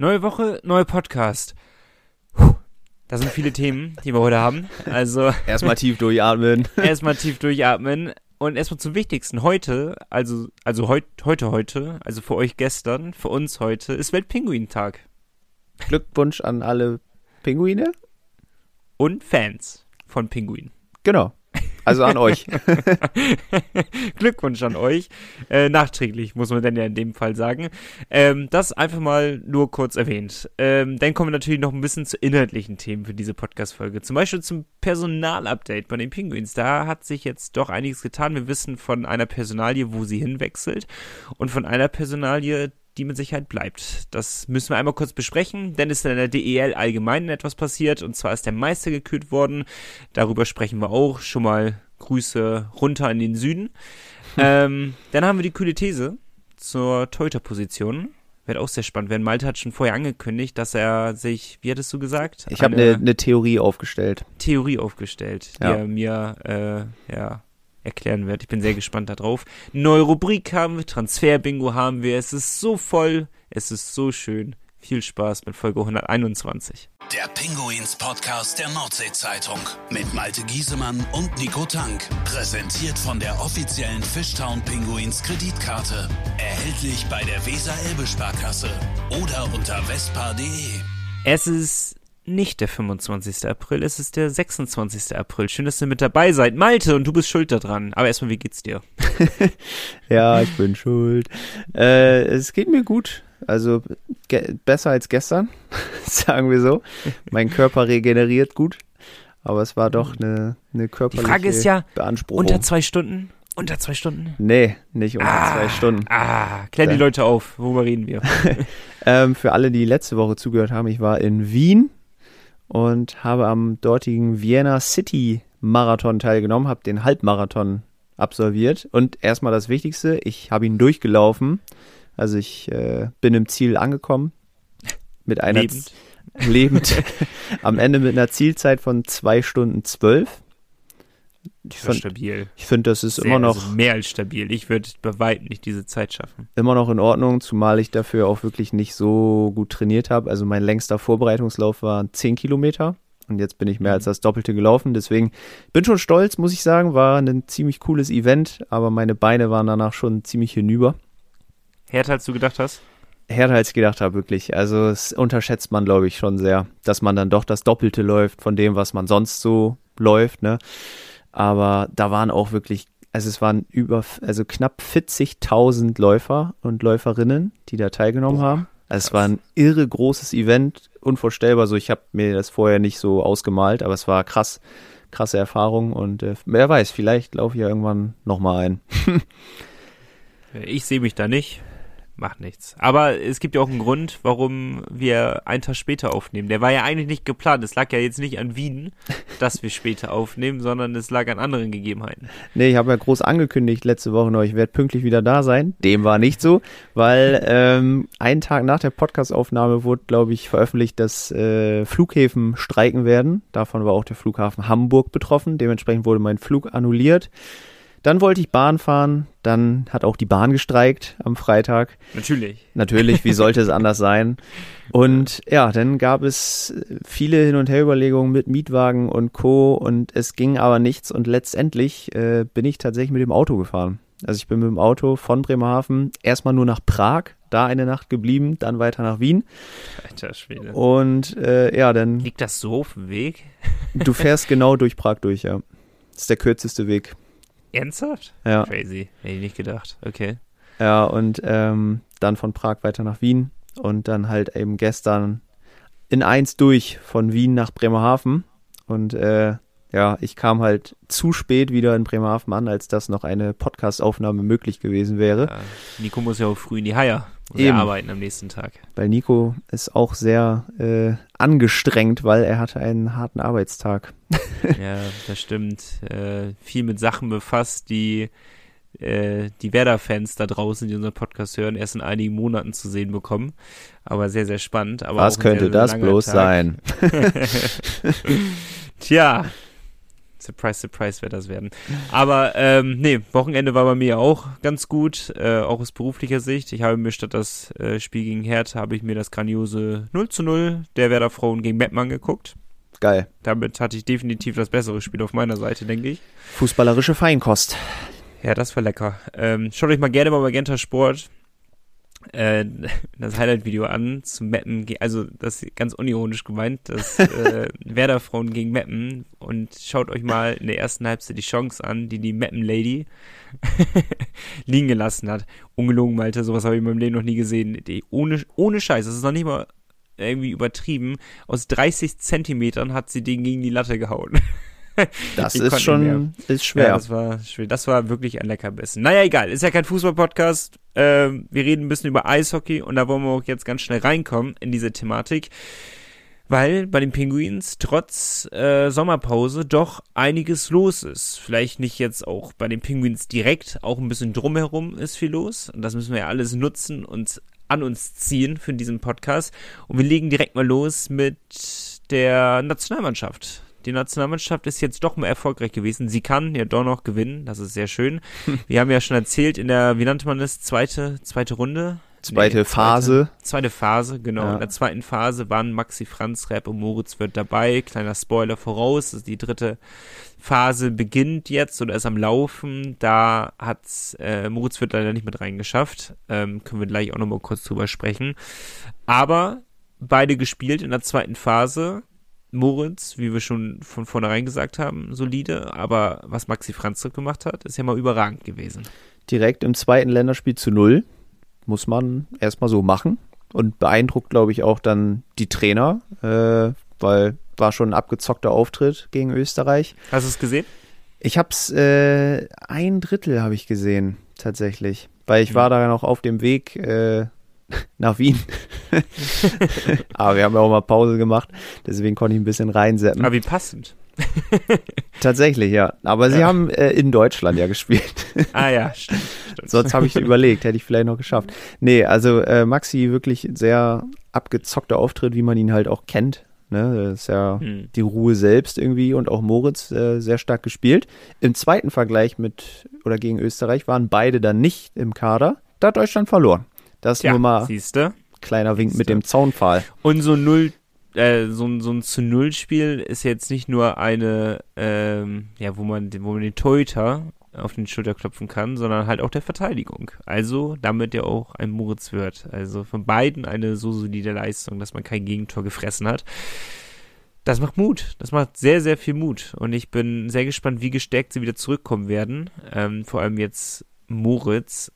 Neue Woche, neuer Podcast. Puh, das sind viele Themen, die wir heute haben. Also erstmal tief durchatmen. Und erstmal zum Wichtigsten. Heute, heute, also für euch gestern, für uns heute, ist Weltpinguintag. Glückwunsch an alle Pinguine. Und Fans von Pinguinen. Genau. Also an euch. Glückwunsch an euch. Nachträglich, muss man denn ja in dem Fall sagen. Das einfach mal nur kurz erwähnt. Dann kommen wir natürlich noch ein bisschen zu inhaltlichen Themen für diese Podcast-Folge. Zum Beispiel zum Personalupdate bei den Pinguins. Da hat sich jetzt doch einiges getan. Wir wissen von einer Personalie, wo sie hinwechselt. Und von einer Personalie, die mit Sicherheit bleibt. Das müssen wir einmal kurz besprechen, denn es ist in der DEL allgemein etwas passiert, und zwar ist der Meister gekürt worden. Darüber sprechen wir auch. Schon mal Grüße runter in den Süden. Dann haben wir die kühle These zur Torhüter-Position. Wird auch sehr spannend werden. Malte hat schon vorher angekündigt, dass er sich, wie hattest du gesagt? Ich habe eine Theorie aufgestellt. Ja. Die er mir, erklären wird. Ich bin sehr gespannt darauf. Neue Rubrik haben wir, Transfer-Bingo haben wir. Es ist so voll, es ist so schön. Viel Spaß mit Folge 121. Der Pinguins-Podcast der Nordsee-Zeitung mit Malte Giesemann und Nico Tank. Präsentiert von der offiziellen Fishtown-Pinguins-Kreditkarte. Erhältlich bei der Weser-Elbe-Sparkasse oder unter vespa.de. Es ist nicht der 25. April, es ist der 26. April. Schön, dass ihr mit dabei seid. Malte, und du bist schuld daran. Aber erstmal, wie geht's dir? Ja, ich bin schuld. Es geht mir gut. Also besser als gestern, sagen wir so. Mein Körper regeneriert gut. Aber es war doch eine körperliche Beanspruchung. Die Frage ist ja, unter zwei Stunden? Nee, nicht unter 2 Stunden. Klär die Leute auf, worüber reden wir? Für alle, die letzte Woche zugehört haben, ich war in Wien und habe am dortigen Vienna City Marathon teilgenommen, habe den Halbmarathon absolviert. Und erstmal das Wichtigste, ich habe ihn durchgelaufen. Also ich bin im Ziel angekommen. Mit einer lebend. Am Ende mit einer Zielzeit von 2:12. Ich finde, stabil. Ich finde, das ist sehr, immer noch... Also mehr als stabil. Ich würde bei weitem nicht diese Zeit schaffen. Immer noch in Ordnung, zumal ich dafür auch wirklich nicht so gut trainiert habe. Also mein längster Vorbereitungslauf war 10 Kilometer und jetzt bin ich mehr als das Doppelte gelaufen. Deswegen bin schon stolz, muss ich sagen. War ein ziemlich cooles Event, aber meine Beine waren danach schon ziemlich hinüber. Härter, als du gedacht hast? Härter, als ich gedacht habe, wirklich. Also das unterschätzt man, glaube ich, schon sehr, dass man dann doch das Doppelte läuft von dem, was man sonst so läuft, ne? Aber da waren auch wirklich, also es waren knapp 40.000 Läufer und Läuferinnen, die da teilgenommen haben. Also es war ein irre großes Event, unvorstellbar. So, ich habe mir das vorher nicht so ausgemalt, aber es war krasse Erfahrung. Und wer weiß, vielleicht laufe ich ja irgendwann nochmal ein. Ich sehe mich da nicht. Macht nichts. Aber es gibt ja auch einen Grund, warum wir einen Tag später aufnehmen. Der war ja eigentlich nicht geplant. Es lag ja jetzt nicht an Wien, dass wir später aufnehmen, sondern es lag an anderen Gegebenheiten. Nee, ich habe ja groß angekündigt letzte Woche noch, ich werde pünktlich wieder da sein. Dem war nicht so, weil einen Tag nach der Podcastaufnahme wurde, glaube ich, veröffentlicht, dass Flughäfen streiken werden. Davon war auch der Flughafen Hamburg betroffen. Dementsprechend wurde mein Flug annulliert. Dann wollte ich Bahn fahren, dann hat auch die Bahn gestreikt am Freitag. Natürlich, wie sollte es anders sein? Und ja, dann gab es viele Hin- und Her-Überlegungen mit Mietwagen und Co. Und es ging aber nichts und letztendlich bin ich tatsächlich mit dem Auto gefahren. Also ich bin mit dem Auto von Bremerhaven erstmal nur nach Prag, da eine Nacht geblieben, dann weiter nach Wien. Alter Schwede. Und ja, dann... Liegt das so auf dem Weg? Du fährst genau durch Prag durch, ja. Das ist der kürzeste Weg. Ernsthaft? Ja. Crazy. Hätte ich nicht gedacht. Okay. Ja, und dann von Prag weiter nach Wien und dann halt eben gestern in eins durch von Wien nach Bremerhaven. Und ich kam halt zu spät wieder in Bremerhaven an, als dass noch eine Podcast-Aufnahme möglich gewesen wäre. Ja. Nico muss ja auch früh in die Haie arbeiten am nächsten Tag. Weil Nico ist auch sehr angestrengt, weil er hatte einen harten Arbeitstag. Ja, das stimmt. Viel mit Sachen befasst, die die Werder-Fans da draußen, die unseren Podcast hören, erst in einigen Monaten zu sehen bekommen. Aber sehr, sehr spannend. Aber was könnte das bloß sein? Tja, Surprise, surprise wird das werden. Aber nee, Wochenende war bei mir auch ganz gut, auch aus beruflicher Sicht. Ich habe mir statt das Spiel gegen Hertha, habe ich mir das grandiose 0:0 der Werder Frauen gegen Meppen angeguckt. Geil. Damit hatte ich definitiv das bessere Spiel auf meiner Seite, denke ich. Fußballerische Feinkost. Ja, das war lecker. Schaut euch mal gerne bei Magenta Sport das Highlight-Video an zu Meppen, also das ist ganz unironisch gemeint, das Werder-Frauen gegen Meppen, und schaut euch mal in der ersten Halbzeit die Chance an, die Meppen-Lady liegen gelassen hat. Ungelogen, Malte, sowas habe ich in meinem Leben noch nie gesehen. Ohne Scheiß, das ist noch nicht mal irgendwie übertrieben. Aus 30 Zentimetern hat sie den gegen die Latte gehauen. Das ist schon ist schwer. Ja, das war schwer. Das war wirklich ein Leckerbissen. Naja, egal. Ist ja kein Fußball-Podcast. Wir reden ein bisschen über Eishockey und da wollen wir auch jetzt ganz schnell reinkommen in diese Thematik, weil bei den Pinguins trotz Sommerpause doch einiges los ist. Vielleicht nicht jetzt auch bei den Pinguins direkt, auch ein bisschen drumherum ist viel los. Und das müssen wir ja alles nutzen und an uns ziehen für diesen Podcast. Und wir legen direkt mal los mit der Nationalmannschaft. Die Nationalmannschaft ist jetzt doch mal erfolgreich gewesen. Sie kann ja doch noch gewinnen. Das ist sehr schön. Wir haben ja schon erzählt, in der, wie nannte man das, zweite Runde? Phase. Zweite Phase, genau. Ja. In der zweiten Phase waren Maxi Franzreb und Moritz Wirth dabei. Kleiner Spoiler voraus. Die dritte Phase beginnt jetzt oder ist am Laufen. Da hat Moritz Wirth leider nicht mit reingeschafft. Können wir gleich auch nochmal kurz drüber sprechen. Aber beide gespielt in der zweiten Phase. Moritz, wie wir schon von vornherein gesagt haben, solide, aber was Maxi Franzreb gemacht hat, ist ja mal überragend gewesen. Direkt im zweiten Länderspiel 0, muss man erstmal so machen, und beeindruckt, glaube ich, auch dann die Trainer, weil war schon ein abgezockter Auftritt gegen Österreich. Hast du es gesehen? Ich habe es, ein Drittel habe ich gesehen, tatsächlich, weil ich war da noch auf dem Weg, nach Wien. Aber wir haben ja auch mal Pause gemacht, deswegen konnte ich ein bisschen reinseppen. Aber wie passend. Tatsächlich, ja. Aber sie haben in Deutschland ja gespielt. Ah ja, stimmt. Sonst habe ich überlegt, hätte ich vielleicht noch geschafft. Nee, also Maxi wirklich sehr abgezockter Auftritt, wie man ihn halt auch kennt. Ne? Das ist ja die Ruhe selbst irgendwie, und auch Moritz sehr stark gespielt. Im zweiten Vergleich mit oder gegen Österreich waren beide dann nicht im Kader. Da hat Deutschland verloren. Das nur mal ein kleiner Wink mit dem Zaunpfahl. Und so ein 0-Spiel ist jetzt nicht nur eine, wo man den Torhüter auf den Schulter klopfen kann, sondern halt auch der Verteidigung. Also damit ja auch ein Moritz Wirth. Also von beiden eine so solide Leistung, dass man kein Gegentor gefressen hat. Das macht Mut. Das macht sehr, sehr viel Mut. Und ich bin sehr gespannt, wie gestärkt sie wieder zurückkommen werden. Vor allem jetzt Moritz.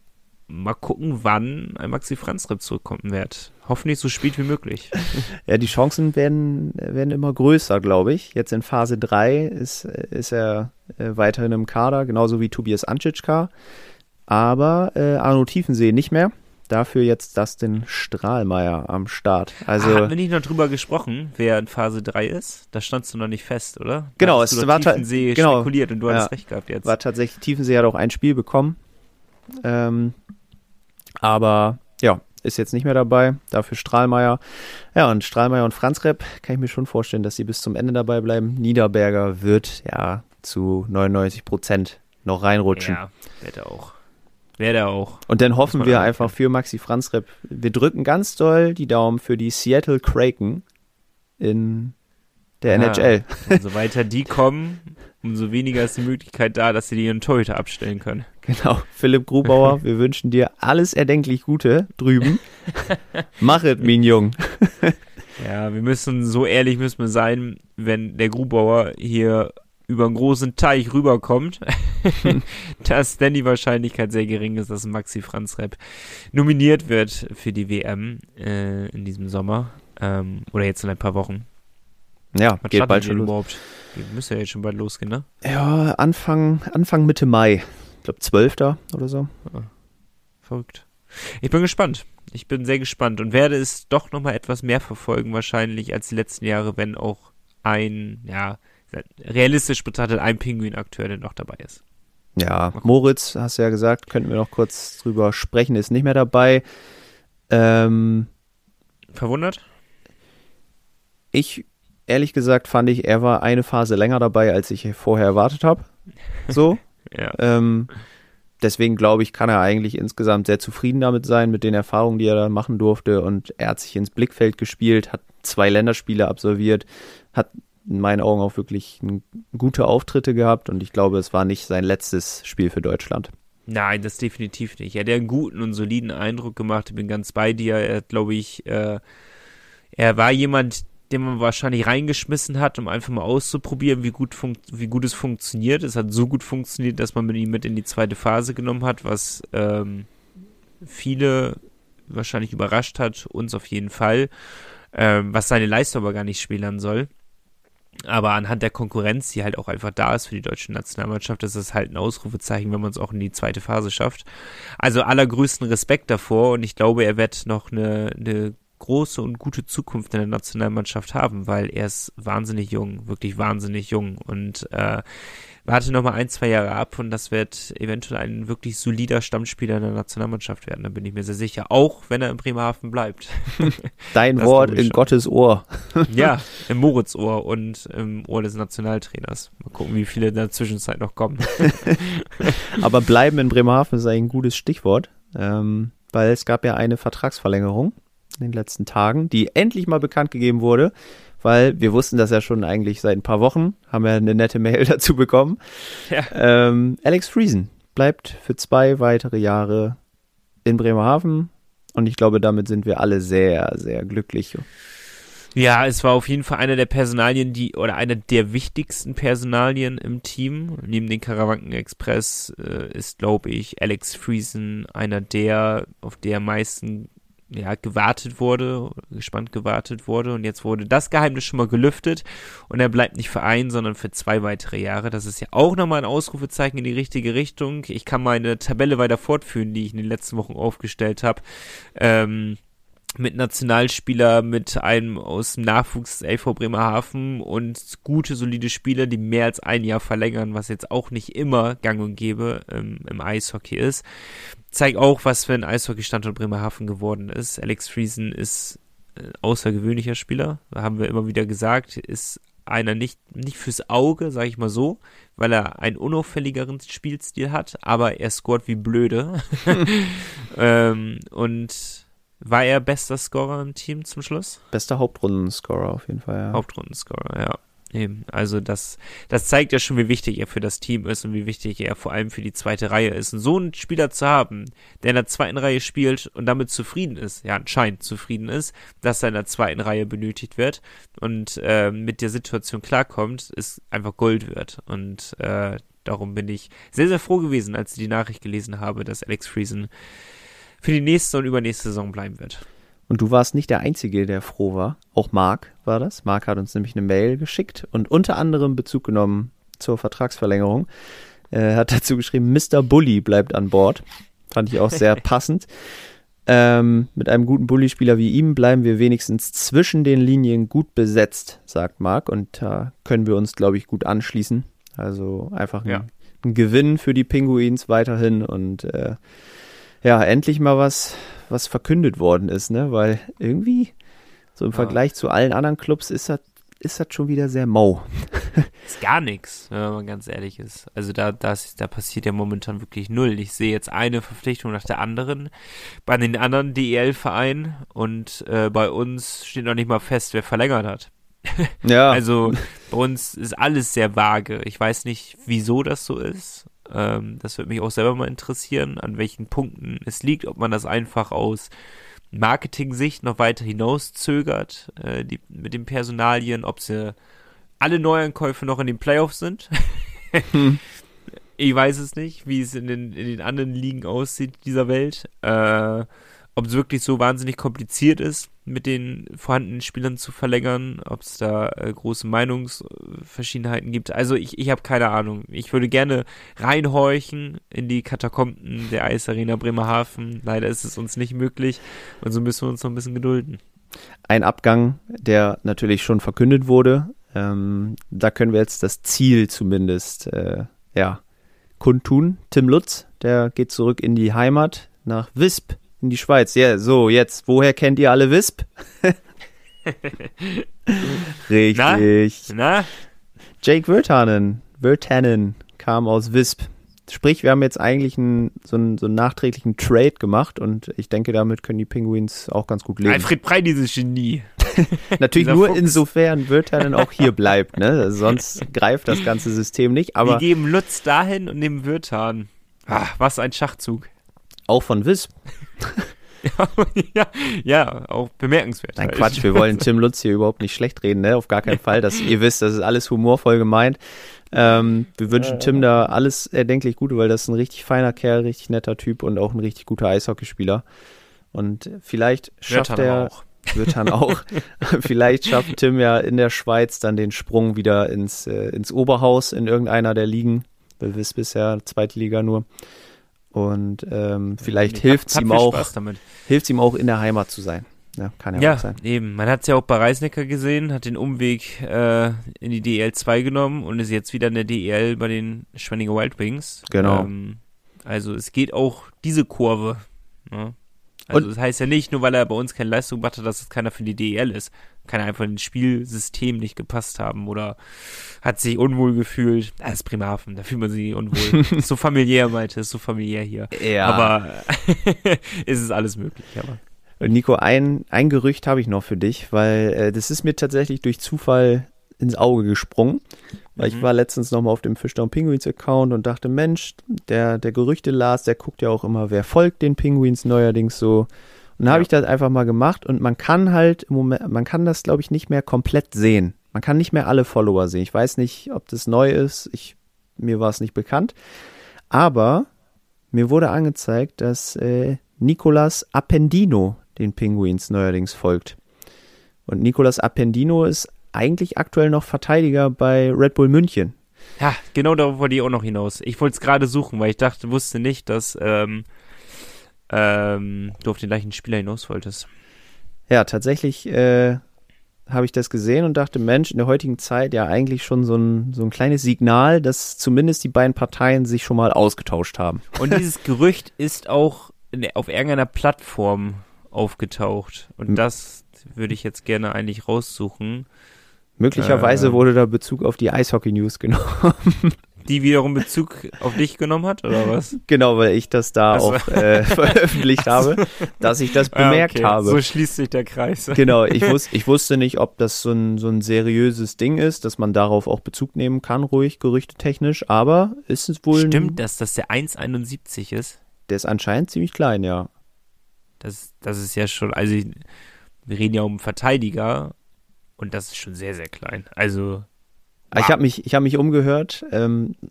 Mal gucken, wann ein Maxi Franzreb zurückkommen wird. Hoffentlich so spät wie möglich. Ja, die Chancen werden immer größer, glaube ich. Jetzt in Phase 3 ist er weiterhin im Kader, genauso wie Tobias Antschitschka. Aber Arno Tiefensee nicht mehr. Dafür jetzt Dustin Strahlmeier am Start. Also, haben wir nicht noch drüber gesprochen, wer in Phase 3 ist? Da standst du noch nicht fest, oder? Genau, da hast du Tiefensee spekuliert und du hattest recht gehabt jetzt. War tatsächlich, Tiefensee hat auch ein Spiel bekommen. Aber ja, ist jetzt nicht mehr dabei, dafür Strahlmeier. Ja, und Strahlmeier und Franzreb kann ich mir schon vorstellen, dass sie bis zum Ende dabei bleiben. Niederberger wird ja zu 99% noch reinrutschen. Ja, wird er auch. Und dann hoffen wir einfach für Maxi Franzreb. Wir drücken ganz doll die Daumen für die Seattle Kraken in der NHL. Umso weiter die kommen, umso weniger ist die Möglichkeit da, dass sie ihren Torhüter abstellen können. Genau, Philipp Grubauer, wir wünschen dir alles erdenklich Gute drüben. Mach es, mein Jung. Ja, so ehrlich müssen wir sein, wenn der Grubauer hier über einen großen Teich rüberkommt, dass dann die Wahrscheinlichkeit sehr gering ist, dass Maxi Franzreb nominiert wird für die WM in diesem Sommer oder jetzt in ein paar Wochen. Ja, was geht bald schon los. Überhaupt? Die müssen ja jetzt schon bald losgehen, ne? Ja, Anfang Mitte Mai. Ich glaube 12. oder so. Ja, verrückt. Ich bin gespannt. Ich bin sehr gespannt und werde es doch nochmal etwas mehr verfolgen wahrscheinlich als die letzten Jahre, wenn auch realistisch betrachtet ein Pinguin-Akteur denn noch dabei ist. Ja, Moritz, hast du ja gesagt, könnten wir noch kurz drüber sprechen, ist nicht mehr dabei. Verwundert? Ich ehrlich gesagt fand ich, er war eine Phase länger dabei, als ich vorher erwartet habe. So. Ja. Deswegen glaube ich, kann er eigentlich insgesamt sehr zufrieden damit sein, mit den Erfahrungen, die er da machen durfte. Und er hat sich ins Blickfeld gespielt, hat 2 Länderspiele absolviert, hat in meinen Augen auch wirklich gute Auftritte gehabt. Und ich glaube, es war nicht sein letztes Spiel für Deutschland. Nein, das definitiv nicht. Er hat einen guten und soliden Eindruck gemacht. Ich bin ganz bei dir. Er hat, glaube ich, er war jemand, den man wahrscheinlich reingeschmissen hat, um einfach mal auszuprobieren, wie gut es funktioniert. Es hat so gut funktioniert, dass man ihn mit in die zweite Phase genommen hat, was viele wahrscheinlich überrascht hat, uns auf jeden Fall, was seine Leistung aber gar nicht schmälern soll. Aber anhand der Konkurrenz, die halt auch einfach da ist für die deutsche Nationalmannschaft, ist es halt ein Ausrufezeichen, wenn man es auch in die zweite Phase schafft. Also allergrößten Respekt davor, und ich glaube, er wird noch eine große und gute Zukunft in der Nationalmannschaft haben, weil er ist wahnsinnig jung, wirklich wahnsinnig jung, und warte nochmal 1-2 Jahre ab, und das wird eventuell ein wirklich solider Stammspieler in der Nationalmannschaft werden, da bin ich mir sehr sicher, auch wenn er in Bremerhaven bleibt. Dein das Wort in schon. Gottes Ohr. Ja, im Moritz Ohr und im Ohr des Nationaltrainers. Mal gucken, wie viele in der Zwischenzeit noch kommen. Aber bleiben in Bremerhaven ist eigentlich ein gutes Stichwort, weil es gab ja eine Vertragsverlängerung in den letzten Tagen, die endlich mal bekannt gegeben wurde, weil wir wussten das ja schon eigentlich seit ein paar Wochen, haben ja eine nette Mail dazu bekommen. Ja. Alex Friesen bleibt für 2 weitere Jahre in Bremerhaven, und ich glaube, damit sind wir alle sehr, sehr glücklich. Ja, es war auf jeden Fall eine der Personalien, eine der wichtigsten Personalien im Team. Neben den Karawanken-Express ist, glaube ich, Alex Friesen einer der, auf der meisten gespannt gewartet wurde, und jetzt wurde das Geheimnis schon mal gelüftet, und er bleibt nicht für 1, sondern für 2 weitere Jahre. Das ist ja auch nochmal ein Ausrufezeichen in die richtige Richtung. Ich kann meine Tabelle weiter fortführen, die ich in den letzten Wochen aufgestellt habe, mit Nationalspieler, mit einem aus dem Nachwuchs des LV Bremerhaven und gute, solide Spieler, die mehr als ein Jahr verlängern, was jetzt auch nicht immer gang und gäbe im Eishockey ist. Zeigt auch, was für ein Eishockey-Standort Bremerhaven geworden ist. Alex Friesen ist ein außergewöhnlicher Spieler, haben wir immer wieder gesagt, ist einer nicht fürs Auge, sage ich mal so, weil er einen unauffälligeren Spielstil hat, aber er scoret wie blöde. Und war er bester Scorer im Team zum Schluss? Bester Hauptrundenscorer auf jeden Fall, ja. Hauptrundenscorer, ja. Eben. Also das zeigt ja schon, wie wichtig er für das Team ist und wie wichtig er vor allem für die zweite Reihe ist. Und so einen Spieler zu haben, der in der zweiten Reihe spielt und damit zufrieden ist, ja anscheinend zufrieden ist, dass er in der zweiten Reihe benötigt wird und mit der Situation klarkommt, ist einfach Gold wert. Und darum bin ich sehr, sehr froh gewesen, als ich die Nachricht gelesen habe, dass Alex Friesen für die nächste und übernächste Saison bleiben wird. Und du warst nicht der Einzige, der froh war. Auch Marc war das. Marc hat uns nämlich eine Mail geschickt und unter anderem Bezug genommen zur Vertragsverlängerung. Er hat dazu geschrieben, Mr. Bully bleibt an Bord. Fand ich auch sehr passend. Mit einem guten Bully-Spieler wie ihm bleiben wir wenigstens zwischen den Linien gut besetzt, sagt Marc. Und da können wir uns, glaube ich, gut anschließen. Also einfach ein Gewinn für die Pinguins weiterhin. Und endlich mal was verkündet worden ist, ne? Weil irgendwie so im Vergleich zu allen anderen Clubs ist das schon wieder sehr mau. Ist gar nichts, wenn man ganz ehrlich ist. Also da passiert ja momentan wirklich null. Ich sehe jetzt eine Verpflichtung nach der anderen bei den anderen DEL-Vereinen, und bei uns steht noch nicht mal fest, wer verlängert hat. Ja. Also bei uns ist alles sehr vage. Ich weiß nicht, wieso das so ist. Das würde mich auch selber mal interessieren, an welchen Punkten es liegt, ob man das einfach aus Marketing-Sicht noch weiter hinaus zögert, mit den Personalien, ob sie alle Neuankäufe noch in den Playoffs sind. Ich weiß es nicht, wie es in den anderen Ligen aussieht dieser Welt, ob es wirklich so wahnsinnig kompliziert ist, mit den vorhandenen Spielern zu verlängern, ob es da große Meinungsverschiedenheiten gibt. Also ich habe keine Ahnung. Ich würde gerne reinhorchen in die Katakomben der Eisarena Bremerhaven. Leider ist es uns nicht möglich, und so müssen wir uns noch ein bisschen gedulden. Ein Abgang, der natürlich schon verkündet wurde. Da können wir jetzt das Ziel zumindest kundtun. Tim Lutz, der geht zurück in die Heimat nach Visp. In die Schweiz. Ja, yeah, so, jetzt, woher kennt ihr alle Visp? Richtig. Na? Jake Virtanen kam aus Visp. Sprich, wir haben jetzt eigentlich so einen nachträglichen Trade gemacht und ich denke, damit können die Penguins auch ganz gut leben. Alfred Prey, dieses Genie. Natürlich nur Fuchs. Insofern Virtanen auch hier bleibt, ne? Sonst greift das ganze System nicht. Aber wir geben Lutz dahin und nehmen Virtanen. Ach, was ein Schachzug. Auch von Visp. ja, auch bemerkenswert. Nein, Quatsch, wir wollen Tim Lutz hier überhaupt nicht schlecht reden, ne? Auf gar keinen Fall. Ihr wisst, das ist alles humorvoll gemeint. Wir wünschen Tim da alles erdenklich Gute, weil das ist ein richtig feiner Kerl, richtig netter Typ und auch ein richtig guter Eishockeyspieler. Und vielleicht schafft er auch. Vielleicht schafft Tim ja in der Schweiz dann den Sprung wieder ins Oberhaus in irgendeiner der Ligen. Wir wissen bisher zweite Liga nur. Und vielleicht hilft's ihm auch in der Heimat zu sein. Ja, kann ja auch sein. Ja, eben. Man hat es ja auch bei Reisnecker gesehen, hat den Umweg in die DEL 2 genommen und ist jetzt wieder in der DEL bei den Schwenninger Wild Wings. Genau. Also es geht auch diese Kurve. Ne? Also das heißt ja nicht, nur weil er bei uns keine Leistung gemacht hat, dass es keiner für die DEL ist. Kann er einfach ins Spielsystem nicht gepasst haben oder hat sich unwohl gefühlt. Das ist Bremerhaven, da fühlt man sich unwohl. Ist so familiär, meinte, ist so familiär hier. Ja. Aber es ist alles möglich. Aber. Nico, ein Gerücht habe ich noch für dich, weil das ist mir tatsächlich durch Zufall ins Auge gesprungen, weil ich war letztens nochmal auf dem Fishtown Pinguins Account und dachte, Mensch, der Gerüchte las, der guckt ja auch immer, wer folgt den Pinguins neuerdings so. Und dann habe ich das einfach mal gemacht und man kann halt im Moment, das glaube ich nicht mehr komplett sehen. Man kann nicht mehr alle Follower sehen. Ich weiß nicht, ob das neu ist. Mir war es nicht bekannt. Aber mir wurde angezeigt, dass Nicolas Appendino den Pinguins neuerdings folgt. Und Nicolas Appendino ist eigentlich aktuell noch Verteidiger bei Red Bull München. Ja, genau darauf wollte ich auch noch hinaus. Ich wollte es gerade suchen, weil ich wusste nicht, dass du auf den gleichen Spieler hinaus wolltest. Ja, tatsächlich habe ich das gesehen und dachte, Mensch, in der heutigen Zeit ja eigentlich schon so ein kleines Signal, dass zumindest die beiden Parteien sich schon mal ausgetauscht haben. Und dieses Gerücht ist auch auf irgendeiner Plattform aufgetaucht. Und das würde ich jetzt gerne eigentlich raussuchen. Möglicherweise wurde da Bezug auf die Eishockey-News genommen. Die wiederum Bezug auf dich genommen hat, oder was? Genau, weil ich das da auch veröffentlicht habe, dass ich das bemerkt habe. So schließt sich der Kreis. Genau, ich wusste nicht, ob das so ein seriöses Ding ist, dass man darauf auch Bezug nehmen kann, ruhig, gerüchtetechnisch, aber ist es wohl... Stimmt das, dass der 1,71 ist? Der ist anscheinend ziemlich klein, ja. Das ist ja schon, also wir reden ja um Verteidiger und das ist schon sehr, sehr klein, also... Ich habe mich umgehört,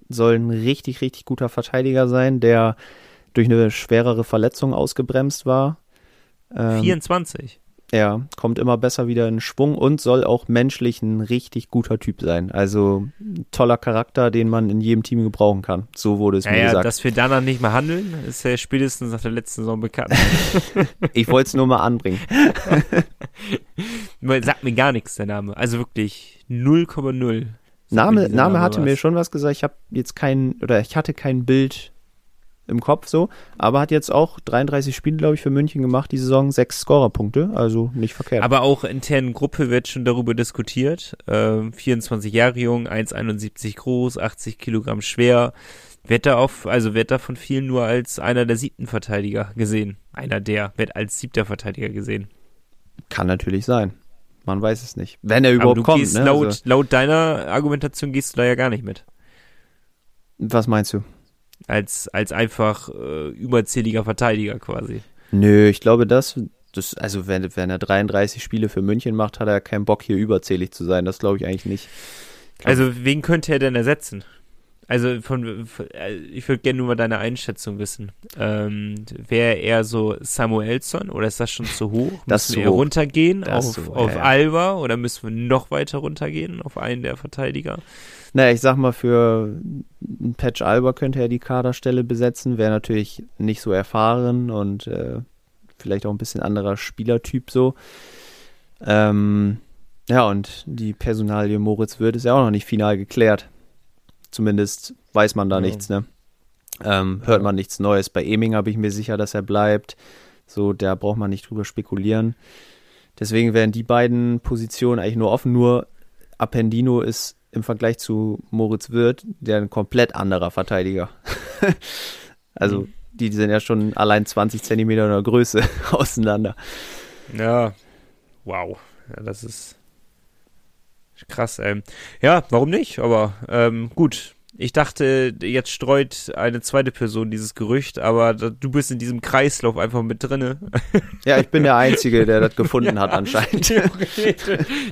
soll ein richtig, richtig guter Verteidiger sein, der durch eine schwerere Verletzung ausgebremst war. 24? Ja, kommt immer besser wieder in Schwung und soll auch menschlich ein richtig guter Typ sein. Also toller Charakter, den man in jedem Team gebrauchen kann. So wurde es mir gesagt. Dass wir danach nicht mehr handeln, ist ja spätestens nach der letzten Saison bekannt. Ich wollte es nur mal anbringen. Sagt mir gar nichts, der Name. Also wirklich 0,0. Name hatte mir schon was gesagt. Ich habe jetzt ich hatte kein Bild im Kopf so, aber hat jetzt auch 33 Spiele, glaube ich, für München gemacht, die Saison, 6 Scorerpunkte, also nicht verkehrt. Aber auch internen Gruppe wird schon darüber diskutiert. 24 Jahre jung, 1,71 groß, 80 Kilogramm schwer. Wird da von vielen nur als einer der siebten Verteidiger gesehen. Wird als siebter Verteidiger gesehen. Kann natürlich sein. Man weiß es nicht. Wenn er überhaupt kommt. Gehst, ne? Laut deiner Argumentation gehst du da ja gar nicht mit. Was meinst du? Als einfach überzähliger Verteidiger quasi. Nö, ich glaube, also wenn er 33 Spiele für München macht, hat er keinen Bock, hier überzählig zu sein. Das glaube ich eigentlich nicht. Also wen könnte er denn ersetzen? Also ich würde gerne nur mal deine Einschätzung wissen. Wäre eher so Samuelsson oder ist das schon zu hoch? Müssen wir runtergehen auf Alba oder müssen wir noch weiter runtergehen auf einen der Verteidiger? Naja, ich sag mal, für Patch Alba könnte er die Kaderstelle besetzen. Wäre natürlich nicht so erfahren und vielleicht auch ein bisschen anderer Spielertyp so. Ja, und die Personalie Moritz Wirth ist ja auch noch nicht final geklärt. Zumindest weiß man da nichts, ne? Hört man nichts Neues. Bei Eminger bin ich mir sicher, dass er bleibt. So, da braucht man nicht drüber spekulieren. Deswegen wären die beiden Positionen eigentlich nur offen. Nur Appendino ist im Vergleich zu Moritz Wirth der ein komplett anderer Verteidiger. Also die sind ja schon allein 20 Zentimeter in der Größe auseinander. Ja, wow. Ja, das ist krass. Ja, warum nicht? Aber gut. Ich dachte, jetzt streut eine zweite Person dieses Gerücht, aber du bist in diesem Kreislauf einfach mit drinne. Ja, ich bin der Einzige, der das gefunden hat anscheinend.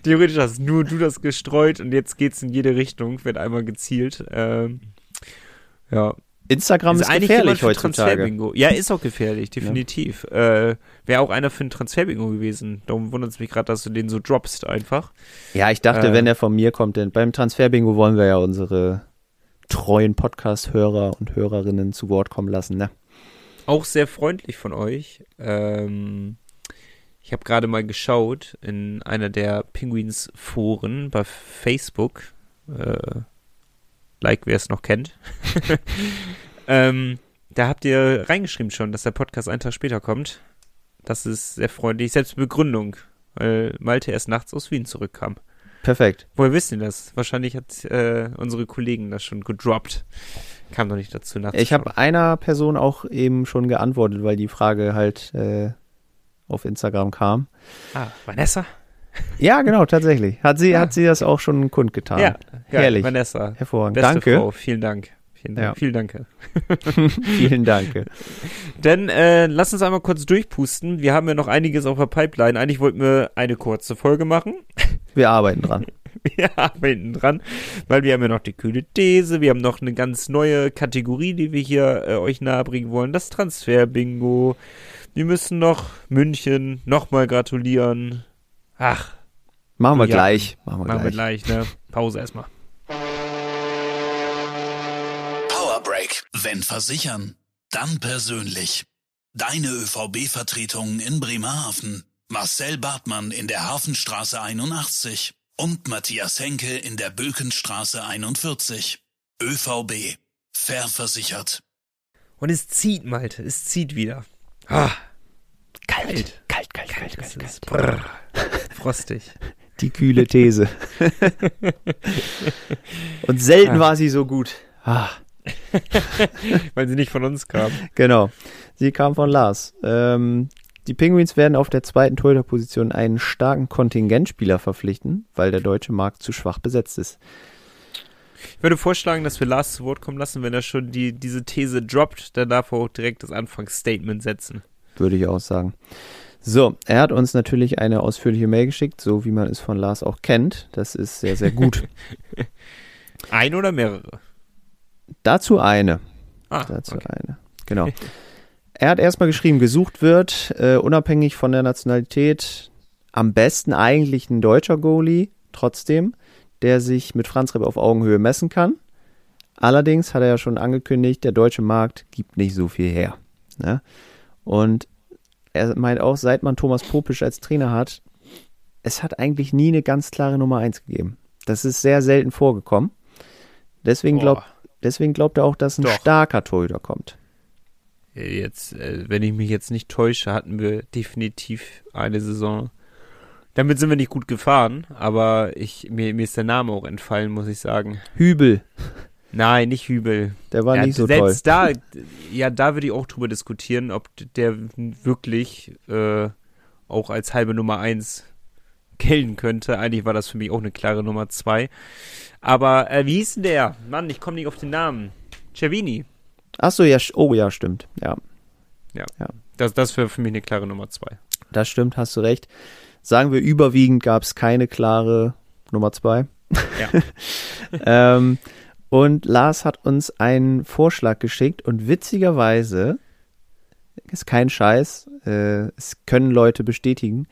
Theoretisch hast nur du das gestreut und jetzt geht's in jede Richtung, wird einmal gezielt. Ja. Instagram ist gefährlich heutzutage. Ja, ist auch gefährlich, definitiv. Ja. Wäre auch einer für ein Transferbingo gewesen. Darum wundert es mich gerade, dass du den so droppst einfach. Ja, ich dachte, wenn der von mir kommt, denn beim Transferbingo wollen wir ja unsere treuen Podcast-Hörer und Hörerinnen zu Wort kommen lassen, ne? Auch sehr freundlich von euch. Ich habe gerade mal geschaut in einer der Pinguins-Foren bei Facebook. Like, wer es noch kennt. Da habt ihr reingeschrieben schon, dass der Podcast einen Tag später kommt. Das ist sehr freundlich. Selbst Begründung, weil Malte erst nachts aus Wien zurückkam. Perfekt. Woher wissen die das? Wahrscheinlich hat unsere Kollegen das schon gedroppt. Kam noch nicht dazu nachzuschauen. Ich habe einer Person auch eben schon geantwortet, weil die Frage halt auf Instagram kam. Ah, Vanessa? Ja, genau, tatsächlich. Hat sie das auch schon kundgetan. Ja, herrlich. Vanessa. Hervorragend. Beste Danke. Frau, vielen Dank. Vielen Dank. Ja. Vielen Dank. Vielen Dank. Denn lass uns einmal kurz durchpusten. Wir haben ja noch einiges auf der Pipeline. Eigentlich wollten wir eine kurze Folge machen. Wir arbeiten dran. Weil wir haben ja noch die kühle These. Wir haben noch eine ganz neue Kategorie, die wir hier euch nahebringen wollen. Das Transfer-Bingo. Wir müssen noch München nochmal gratulieren. Ach. Machen wir ja, gleich. Machen wir gleich, ne? Pause erstmal. Wenn versichern, dann persönlich. Deine ÖVB-Vertretungen in Bremerhaven. Marcel Bartmann in der Hafenstraße 81 und Matthias Henke in der Bökenstraße 41. ÖVB. Fair versichert. Und es zieht, Malte. Es zieht wieder. Ah. Kalt. Frostig. Die kühle These. Und selten war sie so gut. Ah. Weil sie nicht von uns kam. Genau, sie kam von Lars. Die Pinguins werden auf der zweiten Torhüterposition einen starken Kontingentspieler verpflichten, weil der deutsche Markt zu schwach besetzt ist. Ich würde vorschlagen, dass wir Lars zu Wort kommen lassen. Wenn er schon diese These droppt, dann darf er auch direkt das Anfangsstatement setzen. Würde ich auch sagen. So, er hat uns natürlich eine ausführliche Mail geschickt, so wie man es von Lars auch kennt. Das ist sehr, sehr gut. Ein oder mehrere? Dazu eine. Eine. Genau. Er hat erstmal geschrieben, gesucht wird, unabhängig von der Nationalität, am besten eigentlich ein deutscher Goalie, trotzdem, der sich mit Franzreb auf Augenhöhe messen kann. Allerdings hat er ja schon angekündigt, der deutsche Markt gibt nicht so viel her. Ne? Und er meint auch, seit man Thomas Popiesch als Trainer hat, es hat eigentlich nie eine ganz klare Nummer 1 gegeben. Das ist sehr selten vorgekommen. Deswegen glaubt er auch, dass ein starker Torhüter kommt. Jetzt, wenn ich mich jetzt nicht täusche, hatten wir definitiv eine Saison. Damit sind wir nicht gut gefahren, aber mir ist der Name auch entfallen, muss ich sagen. Hübel. Nein, nicht Hübel. Der war nicht so toll. Da würde ich auch drüber diskutieren, ob der wirklich auch als halbe Nummer 1 gelten könnte. Eigentlich war das für mich auch eine klare Nummer 2. Aber wie hieß denn der? Mann, ich komme nicht auf den Namen. Cervini. Achso, ja, oh ja, stimmt. Ja. Das wäre für mich eine klare Nummer 2. Das stimmt, hast du recht. Sagen wir, überwiegend gab es keine klare Nummer 2. Ja. Und Lars hat uns einen Vorschlag geschickt und witzigerweise, ist kein Scheiß, es können Leute bestätigen,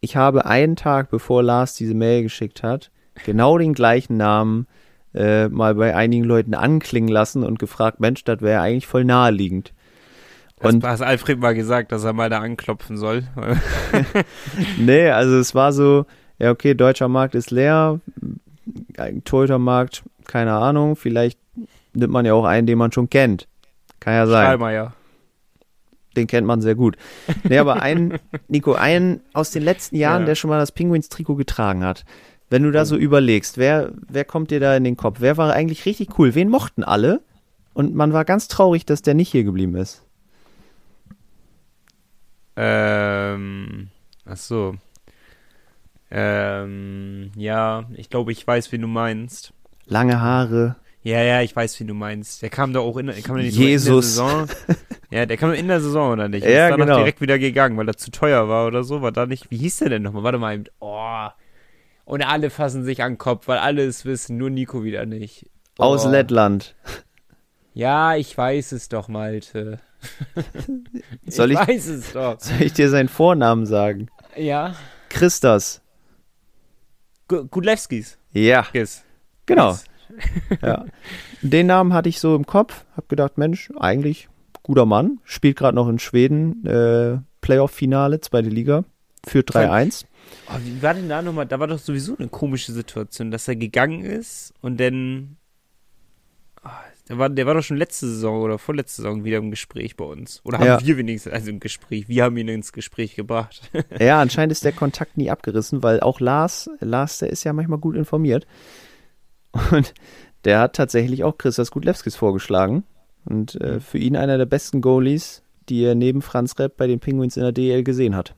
ich habe einen Tag, bevor Lars diese Mail geschickt hat, genau den gleichen Namen mal bei einigen Leuten anklingen lassen und gefragt, Mensch, das wäre eigentlich voll naheliegend. Und das hat Alfred mal gesagt, dass er mal da anklopfen soll. Nee, also es war so, ja okay, deutscher Markt ist leer, Torhüter Markt, keine Ahnung, vielleicht nimmt man ja auch einen, den man schon kennt. Kann ja sein. Strahlmeier. den kennt man sehr gut. Nee, aber einen aus den letzten Jahren, der schon mal das Penguins-Trikot getragen hat. Wenn du da so überlegst, wer kommt dir da in den Kopf? Wer war eigentlich richtig cool? Wen mochten alle? Und man war ganz traurig, dass der nicht hier geblieben ist. Ach so. Ja, ich glaube, ich weiß, wen du meinst. Lange Haare. Ja, ich weiß, wen du meinst. Der kam da auch in der Saison. Ja, der kam in der Saison, oder nicht? Ja, ist danach direkt wieder gegangen, weil er zu teuer war oder so. War da nicht, wie hieß der denn nochmal? Warte mal. Oh. Und alle fassen sich an den Kopf, weil alle es wissen, nur Nico wieder nicht. Oh. Aus Lettland. Ja, ich weiß es doch, Malte. Ich weiß es doch. Soll ich dir seinen Vornamen sagen? Ja. Christus. Gudļevskis. Ja. Yes. Genau. Yes. Ja. Den Namen hatte ich so im Kopf, hab gedacht, Mensch, eigentlich guter Mann, spielt gerade noch in Schweden, Playoff-Finale, zweite Liga, führt 3-1. Oh, wie war denn da nochmal, da war doch sowieso eine komische Situation, dass er gegangen ist und dann, oh, der war doch schon letzte Saison oder vorletzte Saison wieder im Gespräch bei uns. Oder haben wir wenigstens, also im Gespräch, wir haben ihn ins Gespräch gebracht. Ja, anscheinend ist der Kontakt nie abgerissen, weil auch Lars, der ist ja manchmal gut informiert. Und der hat tatsächlich auch Christus Gudļevskis vorgeschlagen. Und für ihn einer der besten Goalies, die er neben Franzreb bei den Penguins in der DEL gesehen hat.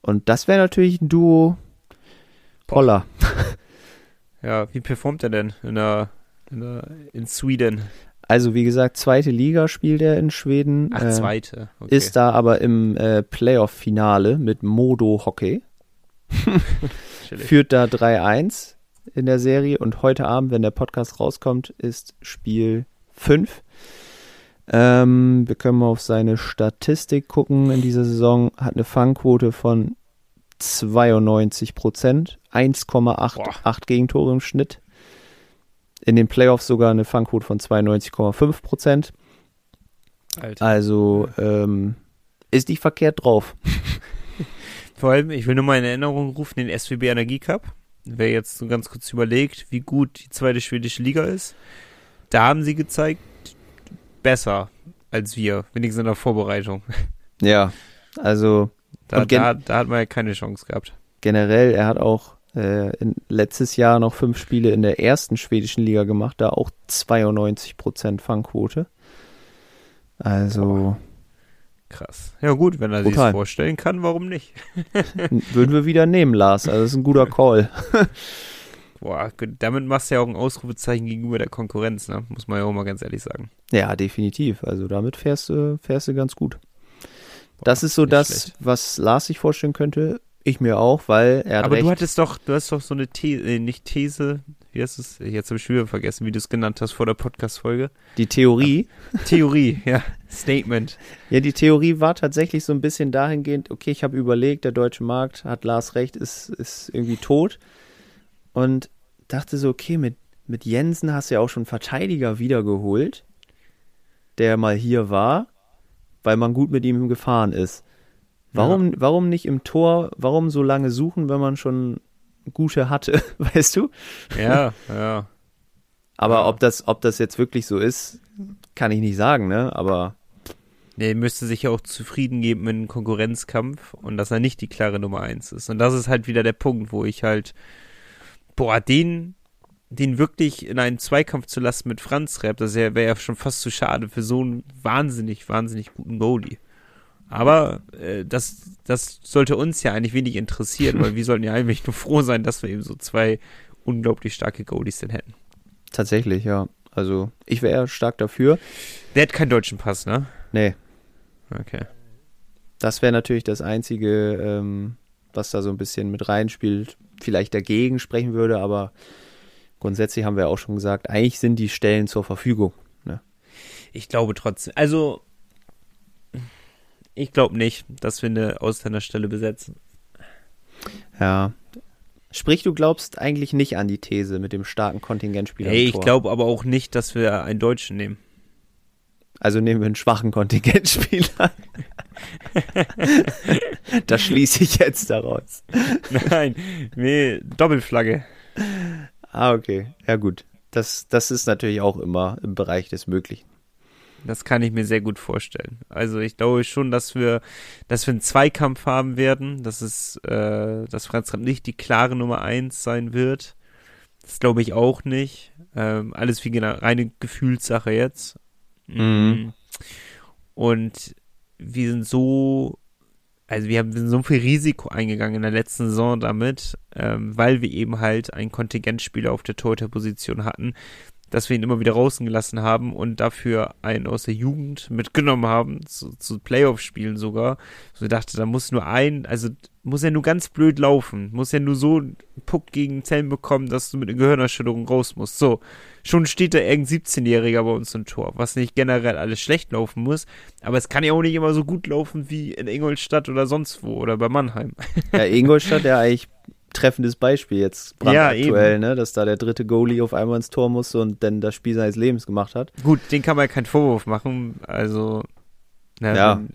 Und das wäre natürlich ein Duo Poller. Ja, wie performt er denn in Sweden? Also wie gesagt, zweite Liga spielt er in Schweden. Ach, zweite. Okay. Ist da aber im Playoff-Finale mit Modo Hockey. Führt da 3-1. In der Serie, und heute Abend, wenn der Podcast rauskommt, ist Spiel 5. Wir können mal auf seine Statistik gucken. In dieser Saison hat eine Fangquote von 92%, 1,88 Gegentore im Schnitt. In den Playoffs sogar eine Fangquote von 92,5%. Alter. Also ist nicht verkehrt drauf. Vor allem, ich will nur mal in Erinnerung rufen, den SWB Energie Cup. Wer jetzt so ganz kurz überlegt, wie gut die zweite schwedische Liga ist, da haben sie gezeigt, besser als wir, wenigstens in der Vorbereitung. Ja, also da hat man ja keine Chance gehabt. Generell, er hat auch letztes Jahr noch 5 Spiele in der ersten schwedischen Liga gemacht, da auch 92% Fangquote. Also krass. Ja gut, wenn er sich das vorstellen kann, warum nicht? Würden wir wieder nehmen, Lars. Also das ist ein guter Call. Boah, damit machst du ja auch ein Ausrufezeichen gegenüber der Konkurrenz, ne? Muss man ja auch mal ganz ehrlich sagen. Ja, definitiv. Also damit fährst du ganz gut. Boah, das ist so das, schlecht. Was Lars sich vorstellen könnte. Ich mir auch, weil er hat aber recht. Du hast doch so eine These, nicht These, wie heißt es? Jetzt habe ich wieder vergessen, wie du es genannt hast vor der Podcast-Folge. Die Theorie. Theorie, ja. Statement. Ja, die Theorie war tatsächlich so ein bisschen dahingehend, okay, ich habe überlegt, der deutsche Markt, hat Lars recht, ist irgendwie tot. Und dachte so, okay, mit Jensen hast du ja auch schon Verteidiger wiedergeholt, der mal hier war, weil man gut mit ihm gefahren ist. Warum nicht im Tor, warum so lange suchen, wenn man schon gute hatte, weißt du? Ja, ja. Aber ja. Ob das jetzt wirklich so ist, kann ich nicht sagen, ne? Aber er müsste sich ja auch zufrieden geben mit einem Konkurrenzkampf und dass er nicht die klare Nummer 1 ist. Und das ist halt wieder der Punkt, wo ich halt, den wirklich in einen Zweikampf zu lassen mit Franzreb, das wäre ja schon fast zu schade für so einen wahnsinnig, wahnsinnig guten Goalie. Aber das sollte uns ja eigentlich wenig interessieren, weil wir sollten ja eigentlich nur froh sein, dass wir eben so 2 unglaublich starke Goalies denn hätten. Tatsächlich, ja. Also ich wäre stark dafür. Der hat keinen deutschen Pass, ne? Nee. Okay. Das wäre natürlich das Einzige, was da so ein bisschen mit reinspielt. Vielleicht dagegen sprechen würde, aber grundsätzlich haben wir auch schon gesagt, eigentlich sind die Stellen zur Verfügung. Ne? Ich glaube trotzdem, also ich glaube nicht, dass wir eine Ausländerstelle besetzen. Ja. Sprich, du glaubst eigentlich nicht an die These mit dem starken Kontingentspieler. Hey, ich glaube aber auch nicht, dass wir einen Deutschen nehmen. Also nehmen wir einen schwachen Kontingentspieler. Das schließe ich jetzt daraus. Nein, nee, Doppelflagge. Ah, okay. Ja, gut. Das ist natürlich auch immer im Bereich des Möglichen. Das kann ich mir sehr gut vorstellen. Also ich glaube schon, dass wir einen Zweikampf haben werden, dass Franzreb nicht die klare Nummer 1 sein wird. Das glaube ich auch nicht. Alles wie reine Gefühlssache jetzt. Mhm. Und wir sind so, also wir sind so viel Risiko eingegangen in der letzten Saison damit, weil wir eben halt einen Kontingentspieler auf der Torhüterposition hatten, dass wir ihn immer wieder draußen gelassen haben und dafür einen aus der Jugend mitgenommen haben, zu Playoff-Spielen sogar. So, ich dachte, da muss nur muss ja nur ganz blöd laufen, muss ja nur so einen Puck gegen Zellen bekommen, dass du mit einer Gehirnerschütterung raus musst. So, schon steht da irgendein 17-Jähriger bei uns im Tor, was nicht generell alles schlecht laufen muss, aber es kann ja auch nicht immer so gut laufen wie in Ingolstadt oder sonst wo oder bei Mannheim. Ja, Ingolstadt, ja eigentlich treffendes Beispiel jetzt brandaktuell, ja, ne, dass da der dritte Goalie auf einmal ins Tor musste und dann das Spiel seines Lebens gemacht hat. Gut, den kann man ja keinen Vorwurf machen, also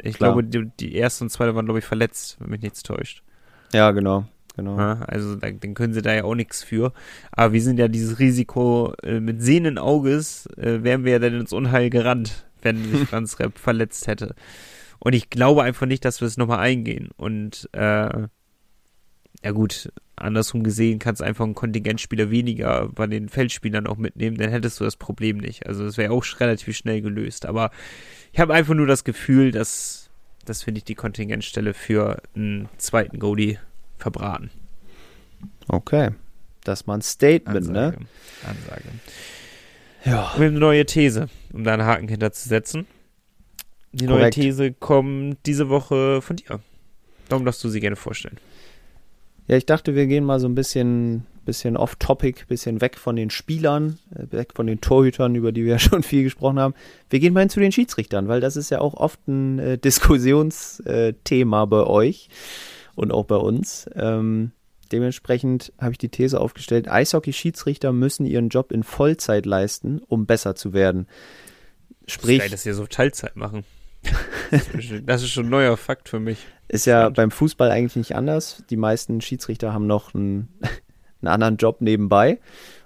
ich glaube, die erste und zweite waren, glaube ich, verletzt, wenn mich nichts täuscht. Ja, genau. Ja, also dann können sie da ja auch nichts für, aber wir sind ja dieses Risiko mit sehenden Auges, wären wir ja dann ins Unheil gerannt, wenn sich Franzreb verletzt hätte, und ich glaube einfach nicht, dass wir es nochmal eingehen, und ja gut, andersrum gesehen kannst du einfach einen Kontingentspieler weniger bei den Feldspielern auch mitnehmen, dann hättest du das Problem nicht. Also das wäre auch relativ schnell gelöst. Aber ich habe einfach nur das Gefühl, dass finde ich die Kontingentstelle für einen zweiten Goalie verbraten. Okay, das ist mal ein Statement, Ansage, ne? Ansage. Ja. Wir haben eine neue These, um da einen Haken hinterzusetzen. Die neue These kommt diese Woche von dir. Darum darfst du sie gerne vorstellen. Ja, ich dachte, wir gehen mal so ein bisschen off-topic, bisschen weg von den Spielern, weg von den Torhütern, über die wir ja schon viel gesprochen haben. Wir gehen mal hin zu den Schiedsrichtern, weil das ist ja auch oft ein Diskussionsthema bei euch und auch bei uns. Dementsprechend habe ich die These aufgestellt, Eishockey-Schiedsrichter müssen ihren Job in Vollzeit leisten, um besser zu werden. Sprich, das ist geil, dass sie so Teilzeit machen. Das ist schon ein neuer Fakt für mich. Ist ja beim Fußball eigentlich nicht anders. Die meisten Schiedsrichter haben noch einen anderen Job nebenbei.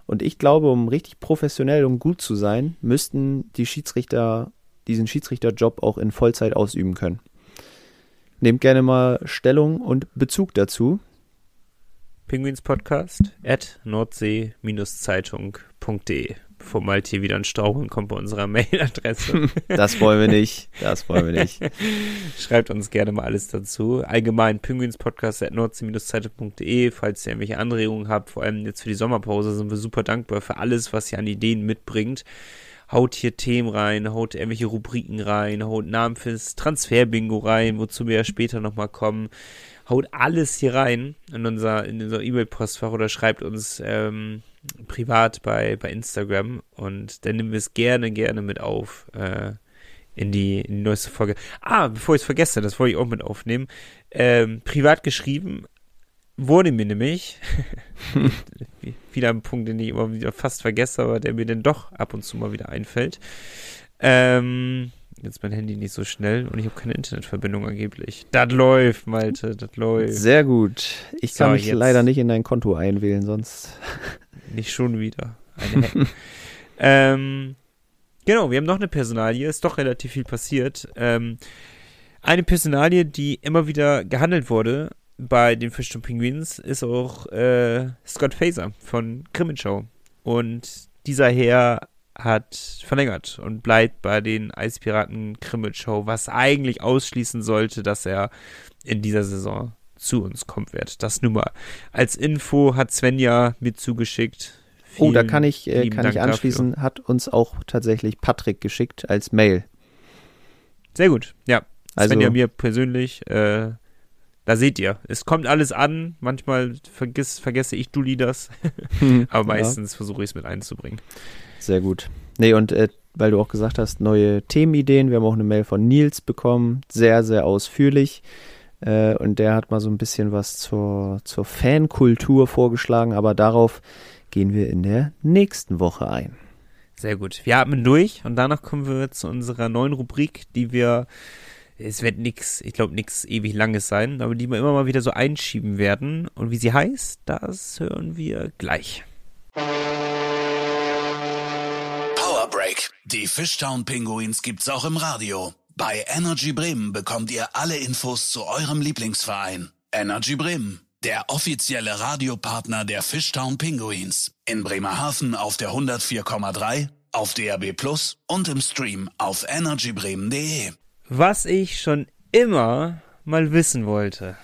Und ich glaube, um richtig professionell und gut zu sein, müssten die Schiedsrichter diesen Schiedsrichterjob auch in Vollzeit ausüben können. Nehmt gerne mal Stellung und Bezug dazu. Pinguins Podcast @nordsee-zeitung.de. Bevor Malte wieder ein Straucheln kommt bei unserer Mailadresse. Das wollen wir nicht. Schreibt uns gerne mal alles dazu. Allgemein pinguinspodcast@nordsee-zeitung.de, falls ihr irgendwelche Anregungen habt. Vor allem jetzt für die Sommerpause sind wir super dankbar für alles, was ihr an Ideen mitbringt. Haut hier Themen rein, haut irgendwelche Rubriken rein, haut Namen fürs Transferbingo rein, wozu wir ja später nochmal kommen. Haut alles hier rein in unser E-Mail-Postfach oder schreibt uns privat bei Instagram, und dann nehmen wir es gerne mit auf in die neueste Folge. Bevor ich es vergesse, das wollte ich auch mit aufnehmen. Privat geschrieben wurde mir nämlich wieder ein Punkt, den ich immer wieder fast vergesse, aber der mir dann doch ab und zu mal wieder einfällt. Jetzt mein Handy nicht so schnell und ich habe keine Internetverbindung angeblich. Das läuft, Malte, das läuft. Sehr gut. Ich kann mich leider nicht in dein Konto einwählen, sonst nicht schon wieder. Genau, wir haben noch eine Personalie, ist doch relativ viel passiert. Eine Personalie, die immer wieder gehandelt wurde bei den Fishtown Pinguins, ist auch Scott Faser von Krimmenschau. Und dieser Herr hat verlängert und bleibt bei den Eispiraten Krimmenschau, was eigentlich ausschließen sollte, dass er in dieser Saison zu uns kommen wird. Das nur mal als Info, hat Svenja mir zugeschickt. Vielen da kann ich anschließen, dafür. Hat uns auch tatsächlich Patrick geschickt als Mail. Sehr gut, ja. Also, Svenja mir persönlich, da seht ihr, es kommt alles an. Manchmal vergesse ich Dulli das, aber meistens versuche ich es mit einzubringen. Sehr gut. Nee, und weil du auch gesagt hast, neue Themenideen, wir haben auch eine Mail von Nils bekommen, sehr, sehr ausführlich, und der hat mal so ein bisschen was zur Fankultur vorgeschlagen, aber darauf gehen wir in der nächsten Woche ein. Sehr gut. Wir atmen durch und danach kommen wir zu unserer neuen Rubrik, die wir, es wird nichts, ich glaube nichts ewig Langes sein, aber die wir immer mal wieder so einschieben werden, und wie sie heißt, das hören wir gleich. Break. Die Fishtown Pinguins gibt's auch im Radio. Bei Energy Bremen bekommt ihr alle Infos zu eurem Lieblingsverein. Energy Bremen, der offizielle Radiopartner der Fishtown Pinguins. In Bremerhaven auf der 104,3, auf DAB+ und im Stream auf energybremen.de. Was ich schon immer mal wissen wollte.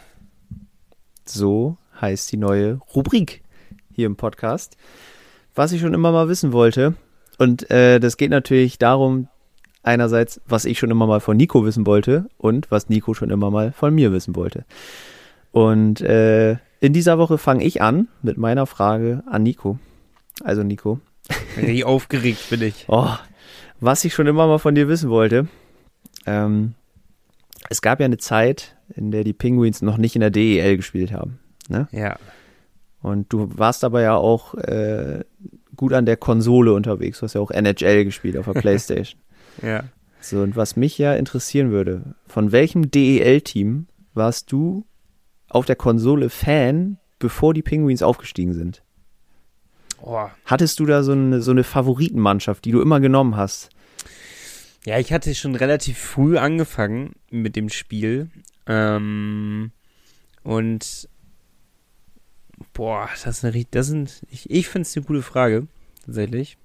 So heißt die neue Rubrik hier im Podcast. Was ich schon immer mal wissen wollte. Und das geht natürlich darum, einerseits, was ich schon immer mal von Nico wissen wollte und was Nico schon immer mal von mir wissen wollte. Und in dieser Woche fange ich an mit meiner Frage an Nico. Also Nico. Wie aufgeregt bin ich. Oh, was ich schon immer mal von dir wissen wollte. Es gab ja eine Zeit, in der die Penguins noch nicht in der DEL gespielt haben. Ne? Ja. Und du warst aber ja auch gut an der Konsole unterwegs. Du hast ja auch NHL gespielt auf der Playstation. Ja. So, und was mich ja interessieren würde, von welchem DEL-Team warst du auf der Konsole Fan, bevor die Penguins aufgestiegen sind? Oh. Hattest du da so eine Favoritenmannschaft, die du immer genommen hast? Ja, ich hatte schon relativ früh angefangen mit dem Spiel. Und boah, ich finde es eine gute Frage, tatsächlich.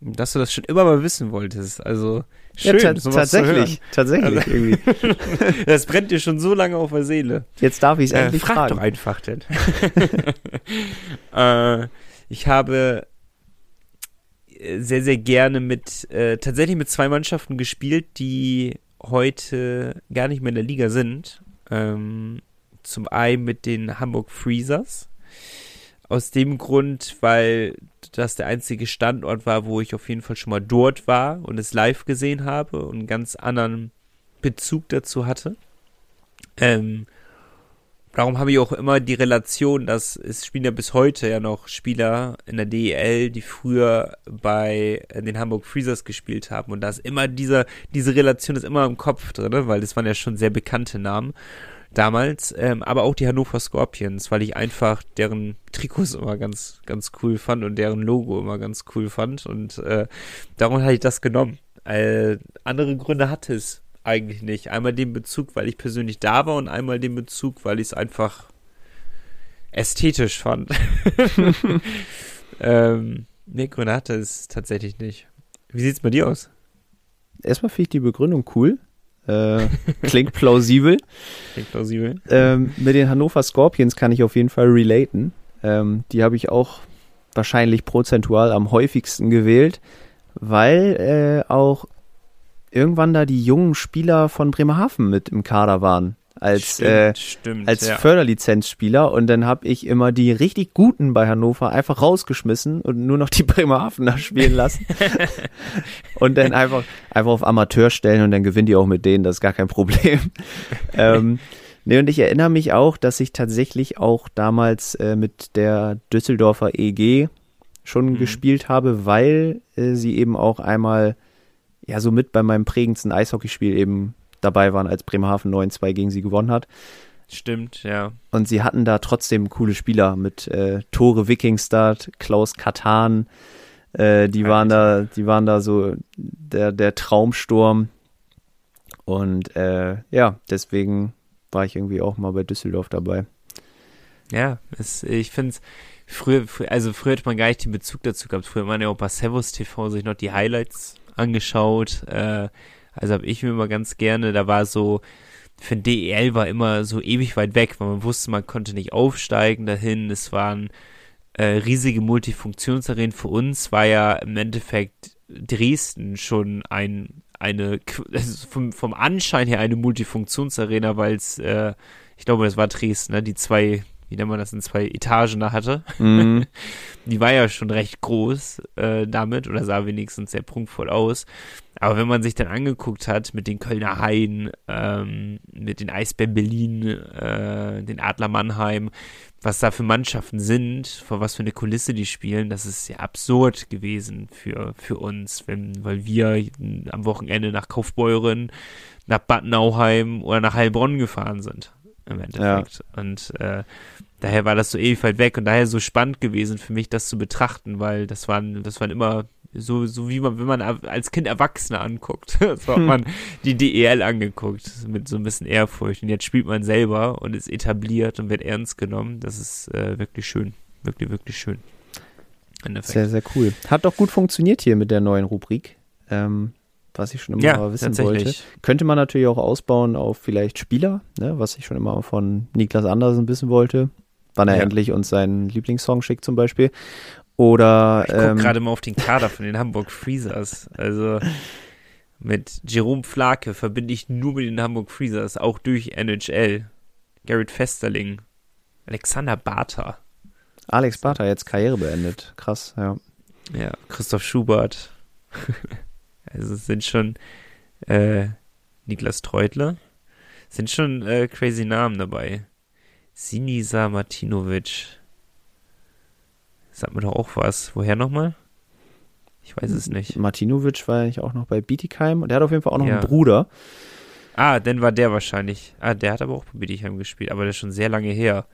Dass du das schon immer mal wissen wolltest. Also, schön, ja, tatsächlich, irgendwie. Das brennt dir schon so lange auf der Seele. Jetzt darf ich es endlich fragen. Frag doch einfach denn. Ich habe sehr, sehr gerne tatsächlich mit zwei Mannschaften gespielt, die heute gar nicht mehr in der Liga sind. Zum einen mit den Hamburg Freezers. Aus dem Grund, weil das der einzige Standort war, wo ich auf jeden Fall schon mal dort war und es live gesehen habe und einen ganz anderen Bezug dazu hatte. Darum habe ich auch immer die Relation, dass es spielen ja bis heute ja noch Spieler in der DEL, die früher bei den Hamburg Freezers gespielt haben. Und da ist immer diese Relation ist immer im Kopf drin, weil das waren ja schon sehr bekannte Namen damals, aber auch die Hannover Scorpions, weil ich einfach deren Trikots immer ganz, ganz cool fand und deren Logo immer ganz cool fand und darum hatte ich das genommen. Andere Gründe hatte es eigentlich nicht. Einmal den Bezug, weil ich persönlich da war und einmal den Bezug, weil ich es einfach ästhetisch fand. Nee, Gründe hatte es tatsächlich nicht. Wie sieht's bei dir aus? Erstmal finde ich die Begründung cool. Klingt plausibel. Mit den Hannover Scorpions kann ich auf jeden Fall relaten. Die habe ich auch wahrscheinlich prozentual am häufigsten gewählt, weil auch irgendwann da die jungen Spieler von Bremerhaven mit im Kader waren. Als Förderlizenzspieler, und dann habe ich immer die richtig Guten bei Hannover einfach rausgeschmissen und nur noch die Bremerhavener spielen lassen und dann einfach auf Amateur stellen, und dann gewinnt ihr auch mit denen, das ist gar kein Problem. Nee, und ich erinnere mich auch, dass ich tatsächlich auch damals mit der Düsseldorfer EG schon gespielt habe, weil sie eben auch einmal ja so mit bei meinem prägendsten Eishockeyspiel eben dabei waren, als Bremerhaven 9-2 gegen sie gewonnen hat. Stimmt, ja. Und sie hatten da trotzdem coole Spieler mit Tore Wikingstad, Klaus Katan, die waren da so der Traumsturm. Und ja, deswegen war ich irgendwie auch mal bei Düsseldorf dabei. Ja, ich finde es, früher hätte man gar nicht den Bezug dazu gehabt. Früher hat man ja auch bei Servus TV sich noch die Highlights angeschaut, also habe ich mir immer ganz gerne, da war so, für den DEL war immer so ewig weit weg, weil man wusste, man konnte nicht aufsteigen dahin, es waren riesige Multifunktionsarenen. Für uns war ja im Endeffekt Dresden schon also vom Anschein her eine Multifunktionsarena, weil es, ich glaube, das war Dresden, ne? Die zwei, wie nennt man das, in zwei Etagen da hatte. Mhm. Die war ja schon recht groß damit oder sah wenigstens sehr prunkvoll aus. Aber wenn man sich dann angeguckt hat mit den Kölner Haien, mit den Eisbären Berlin, den Adler Mannheim, was da für Mannschaften sind, vor was für eine Kulisse die spielen, das ist ja absurd gewesen für uns, weil wir am Wochenende nach Kaufbeuren, nach Bad Nauheim oder nach Heilbronn gefahren sind. Im Endeffekt. Ja. Und daher war das so ewig weit weg und daher so spannend gewesen für mich, das zu betrachten, weil das waren immer so wie man, wenn man als Kind Erwachsene anguckt. So hat man die DEL angeguckt, mit so ein bisschen Ehrfurcht. Und jetzt spielt man selber und ist etabliert und wird ernst genommen. Das ist wirklich schön. Wirklich, wirklich schön. Sehr, sehr cool. Hat doch gut funktioniert hier mit der neuen Rubrik. Was ich schon immer mal wissen wollte. Könnte man natürlich auch ausbauen auf vielleicht Spieler, ne? Was ich schon immer von Niklas Andersen wissen wollte. Wann er endlich uns seinen Lieblingssong schickt zum Beispiel. Oder, ich gucke gerade mal auf den Kader von den Hamburg Freezers. Also mit Jerome Flake verbinde ich nur mit den Hamburg Freezers, auch durch NHL. Garrett Festerling, Alexander Bartha. Alex Bartha jetzt Karriere beendet. Krass, ja. Ja, Christoph Schubert. Also es sind schon Niklas Treutler, sind schon crazy Namen dabei. Sinisa Martinovic. Sagt mir doch auch was. Woher nochmal? Ich weiß es nicht. Martinovic war ich auch noch bei Bietigheim und der hat auf jeden Fall auch noch einen Bruder. Ah, dann war der wahrscheinlich. Ah, der hat aber auch bei Bietigheim gespielt, aber der ist schon sehr lange her.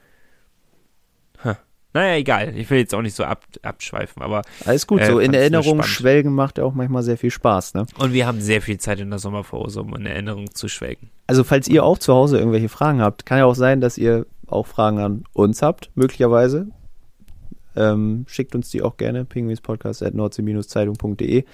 Naja, egal. Ich will jetzt auch nicht so abschweifen, aber... Alles gut, so in Erinnerung schwelgen macht ja auch manchmal sehr viel Spaß, ne? Und wir haben sehr viel Zeit in der Sommerpause, um in Erinnerung zu schwelgen. Also falls ihr auch zu Hause irgendwelche Fragen habt, kann ja auch sein, dass ihr auch Fragen an uns habt, möglicherweise. Schickt uns die auch gerne, pinguinspodcast@nordsee-zeitung.de.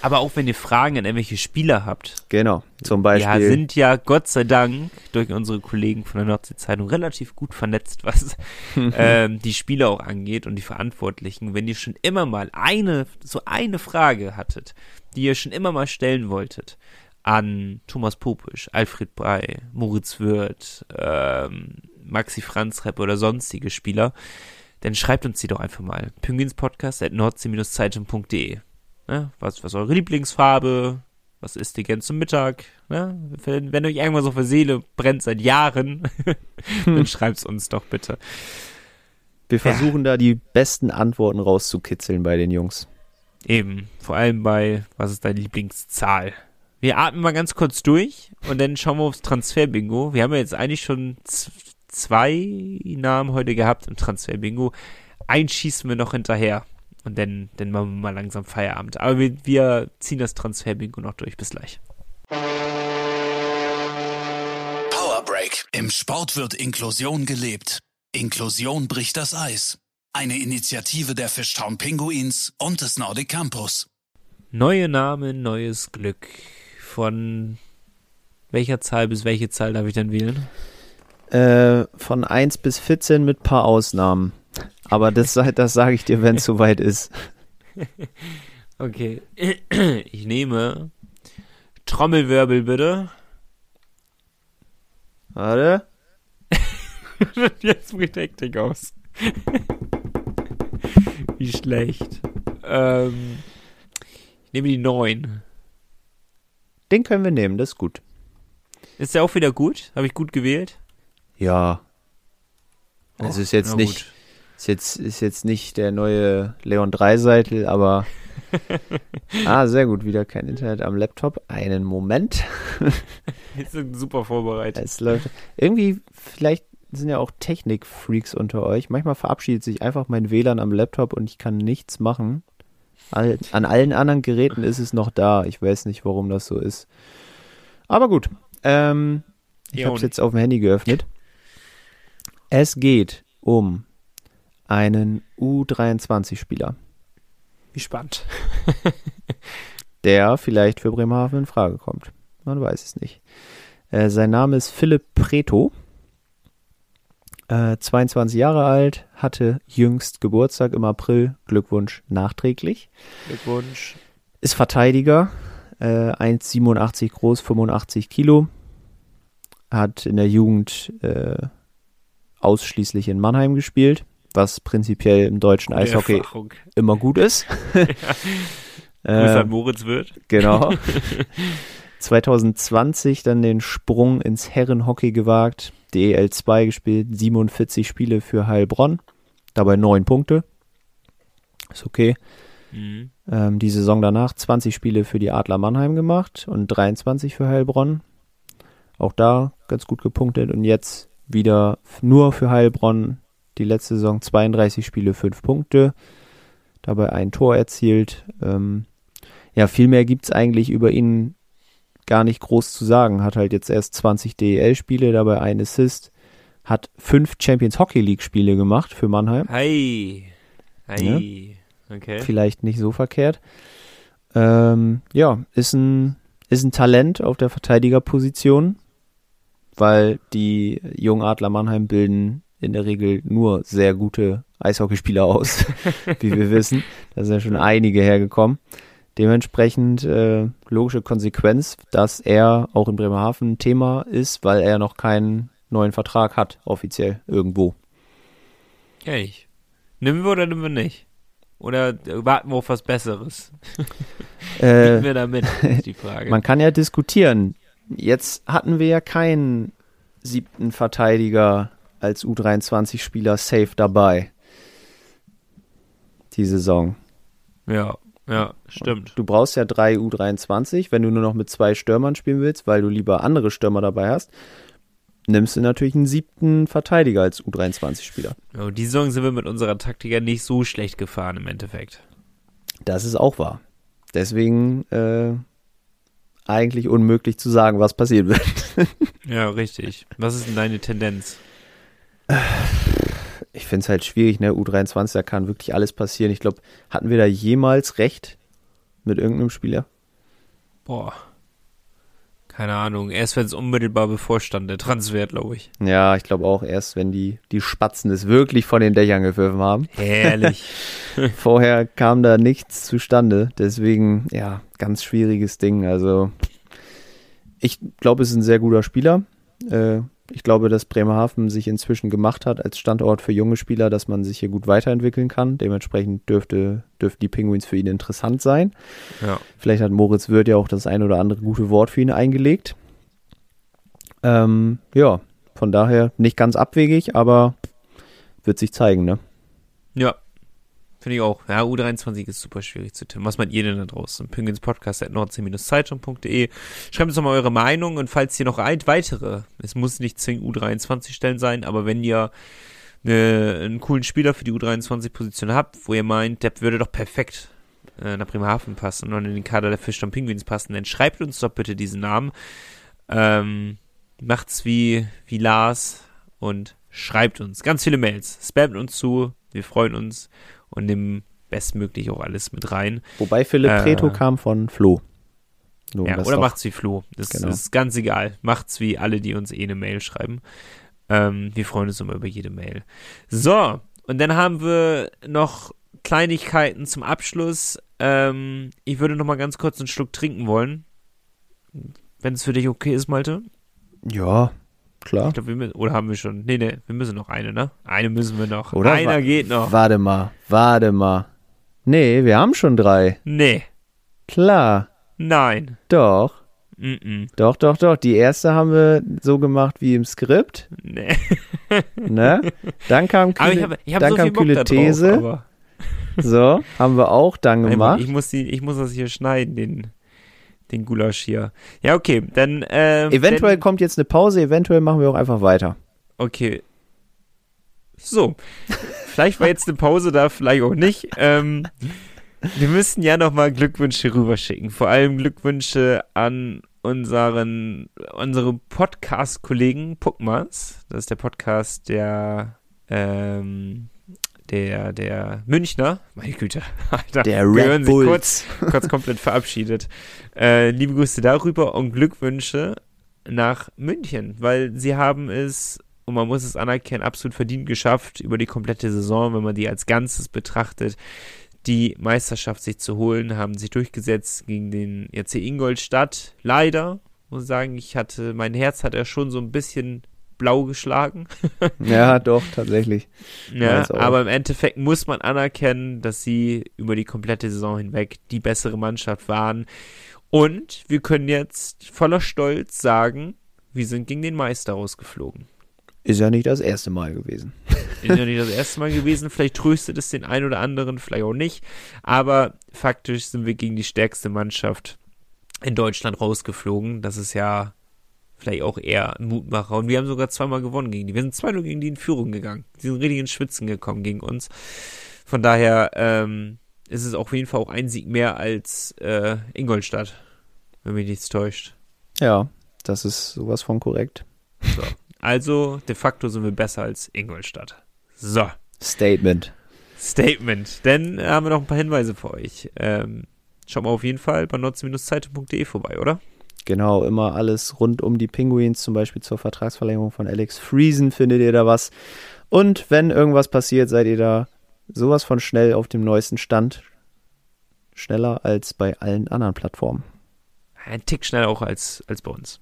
Aber auch wenn ihr Fragen an irgendwelche Spieler habt. Genau, zum Beispiel. Ja, sind ja Gott sei Dank durch unsere Kollegen von der Nordsee-Zeitung relativ gut vernetzt, was die Spieler auch angeht und die Verantwortlichen. Wenn ihr schon immer mal eine Frage hattet, die ihr schon immer mal stellen wolltet, an Thomas Popiesch, Alfred Brey, Moritz Wirth, Maxi Franzreb oder sonstige Spieler, dann schreibt uns die doch einfach mal. pinguinspodcast@nordsee-zeitung.de. Ne? Was ist eure Lieblingsfarbe? Was isst ihr gern zum Mittag? Ne? Wenn euch irgendwas auf der Seele brennt seit Jahren, dann schreibt es uns doch bitte. Wir versuchen da die besten Antworten rauszukitzeln bei den Jungs. Eben, vor allem bei, was ist deine Lieblingszahl? Wir atmen mal ganz kurz durch und dann schauen wir aufs Transfer-Bingo. Wir haben ja jetzt eigentlich schon zwei Namen heute gehabt im Transfer-Bingo. Einen schießen wir noch hinterher und dann machen wir mal langsam Feierabend. Aber wir ziehen das Transfer-Bingo noch durch. Bis gleich. Power Break. Im Sport wird Inklusion gelebt. Inklusion bricht das Eis. Eine Initiative der Fishtown Pinguins und des Nordic Campus. Neue Namen, neues Glück. Von welcher Zahl bis welche Zahl darf ich denn wählen? Von 1 bis 14 mit paar Ausnahmen. Aber das sage ich dir, wenn es soweit ist. Okay. Ich nehme Trommelwirbel, bitte. Warte. Jetzt bricht Hektik aus. Wie schlecht. Ich nehme die 9. Den können wir nehmen, das ist gut. Ist der auch wieder gut? Habe ich gut gewählt? Ja. Also ist jetzt nicht der neue Leon Dreiseitel, aber sehr gut, wieder kein Internet am Laptop. Einen Moment. Wir sind super vorbereitet. Es läuft. Irgendwie, vielleicht sind ja auch Technik-Freaks unter euch. Manchmal verabschiedet sich einfach mein WLAN am Laptop und ich kann nichts machen. An allen anderen Geräten ist es noch da. Ich weiß nicht, warum das so ist. Aber gut. Ich habe es jetzt auf dem Handy geöffnet. Es geht um einen U23-Spieler. Wie spannend. Der vielleicht für Bremerhaven in Frage kommt. Man weiß es nicht. Sein Name ist Philipp Preto. 22 Jahre alt, hatte jüngst Geburtstag im April. Glückwunsch nachträglich. Glückwunsch. Ist Verteidiger. 1,87 groß, 85 Kilo. Hat in der Jugend... ausschließlich in Mannheim gespielt, was prinzipiell im deutschen Eishockey immer gut ist. Grüße an Moritz Wirth. Genau. 2020 dann den Sprung ins Herrenhockey gewagt, DEL 2 gespielt, 47 Spiele für Heilbronn, dabei 9 Punkte. Ist okay. Mhm. Die Saison danach 20 Spiele für die Adler Mannheim gemacht und 23 für Heilbronn. Auch da ganz gut gepunktet und jetzt wieder nur für Heilbronn die letzte Saison 32 Spiele, 5 Punkte. dabei ein Tor erzielt. Ja, viel mehr gibt es eigentlich über ihn gar nicht groß zu sagen. Hat halt jetzt erst 20 DEL-Spiele, dabei ein Assist. Hat 5 Champions Hockey League-Spiele gemacht für Mannheim. Hey, hey. Ja. Okay. Vielleicht nicht so verkehrt. Ja, ist ein Talent auf der Verteidigerposition, weil die jungen Adler Mannheim bilden in der Regel nur sehr gute Eishockeyspieler aus, wie wir wissen. Da sind ja schon einige hergekommen. Dementsprechend logische Konsequenz, dass er auch in Bremerhaven Thema ist, weil er noch keinen neuen Vertrag hat, offiziell irgendwo. Ehrlich. Nehmen wir oder nehmen wir nicht? Oder warten wir auf was Besseres? Nehmen wir damit, ist die Frage. Man kann ja diskutieren. Jetzt hatten wir ja keinen siebten Verteidiger als U23-Spieler safe dabei. Die Saison. Ja. Ja, stimmt. Du brauchst ja 3 U23, wenn du nur noch mit 2 Stürmern spielen willst, weil du lieber andere Stürmer dabei hast, nimmst du natürlich einen 7. Verteidiger als U23-Spieler. Ja, die Saison sind wir mit unserer Taktik ja nicht so schlecht gefahren im Endeffekt. Das ist auch wahr. Deswegen eigentlich unmöglich zu sagen, was passieren wird. Ja, richtig. Was ist denn deine Tendenz? Ich finde es halt schwierig, ne? U23, da kann wirklich alles passieren. Ich glaube, hatten wir da jemals recht mit irgendeinem Spieler? Boah, keine Ahnung. Erst wenn es unmittelbar bevorstand, der Transfer, glaube ich. Ja, ich glaube auch erst, wenn die Spatzen es wirklich von den Dächern gepfiffen haben. Herrlich. Vorher kam da nichts zustande. Deswegen, ja, ganz schwieriges Ding. Also, ich glaube, es ist ein sehr guter Spieler. Ich glaube, dass Bremerhaven sich inzwischen gemacht hat als Standort für junge Spieler, dass man sich hier gut weiterentwickeln kann. Dementsprechend dürften die Pinguins für ihn interessant sein. Ja. Vielleicht hat Moritz Wirth ja auch das ein oder andere gute Wort für ihn eingelegt. Ja, von daher nicht ganz abwegig, aber wird sich zeigen, ne? Ja, finde ich auch. Ja, U23 ist super schwierig zu tippen. Was meint ihr denn da draußen? pinguinspodcast@nordsee-zeitung.de. Schreibt uns doch mal eure Meinung und falls hier noch weitere, es muss nicht zwingend U23-Stellen sein, aber wenn ihr einen coolen Spieler für die U23-Position habt, wo ihr meint, der würde doch perfekt nach Bremerhaven passen und in den Kader der Fishtown Pinguins passen, dann schreibt uns doch bitte diesen Namen. Macht's wie Lars und schreibt uns. Ganz viele Mails. Spammt uns zu. Wir freuen uns. Und nimm bestmöglich auch alles mit rein. Wobei Philipp Preto kam von Flo. So, ja, oder macht's wie Flo. Das genau. Ist ganz egal. Macht's wie alle, die uns eine Mail schreiben. Wir freuen uns immer über jede Mail. So, und dann haben wir noch Kleinigkeiten zum Abschluss. Ich würde noch mal ganz kurz einen Schluck trinken wollen. Wenn es für dich okay ist, Malte. Ja, klar. Ich glaube, oder haben wir schon? Nee, wir müssen noch eine, ne? Eine müssen wir noch. Oder einer geht noch. Warte mal. Nee, wir haben schon 3. Nee. Klar. Nein. Doch. Mm-mm. Doch. Die erste haben wir so gemacht wie im Skript. Nee. Ne? Dann kam kühle These. Aber. So, haben wir auch dann gemacht. Ich muss das hier schneiden, den Gulasch hier. Ja, okay, dann... eventuell kommt jetzt eine Pause, eventuell machen wir auch einfach weiter. Okay. So. Vielleicht war jetzt eine Pause da, vielleicht auch nicht. Wir müssen ja nochmal Glückwünsche rüberschicken. Vor allem Glückwünsche an unsere Podcast-Kollegen Puckmas. Das ist der Podcast der Münchner, meine Güte, Alter, der Red Bulls. Kurz komplett verabschiedet. Liebe Grüße darüber und Glückwünsche nach München, weil sie haben es, und man muss es anerkennen, absolut verdient geschafft, über die komplette Saison, wenn man die als Ganzes betrachtet, die Meisterschaft sich zu holen, haben sich durchgesetzt gegen den RC Ingolstadt. Leider, muss ich sagen, mein Herz hat ja schon so ein bisschen blau geschlagen. Ja, doch, tatsächlich. Ja, aber im Endeffekt muss man anerkennen, dass sie über die komplette Saison hinweg die bessere Mannschaft waren. Und wir können jetzt voller Stolz sagen, wir sind gegen den Meister rausgeflogen. Ist ja nicht das erste Mal gewesen. Vielleicht tröstet es den einen oder anderen, vielleicht auch nicht. Aber faktisch sind wir gegen die stärkste Mannschaft in Deutschland rausgeflogen. Das ist ja vielleicht auch eher ein Mutmacher. Und wir haben sogar 2-mal gewonnen gegen die. Wir sind 2-0 gegen die in Führung gegangen. Die sind richtig ins Schwitzen gekommen gegen uns. Von daher ist es auf jeden Fall auch ein Sieg mehr als Ingolstadt, wenn mich nichts täuscht. Ja, das ist sowas von korrekt. So. Also, de facto sind wir besser als Ingolstadt. So. Statement. Dann haben wir noch ein paar Hinweise für euch. Schaut mal auf jeden Fall bei nordsee-zeitung.de vorbei, oder? Genau, immer alles rund um die Pinguins, zum Beispiel zur Vertragsverlängerung von Alex Friesen findet ihr da was. Und wenn irgendwas passiert, seid ihr da sowas von schnell auf dem neuesten Stand. Schneller als bei allen anderen Plattformen. Ein Tick schneller auch als bei uns.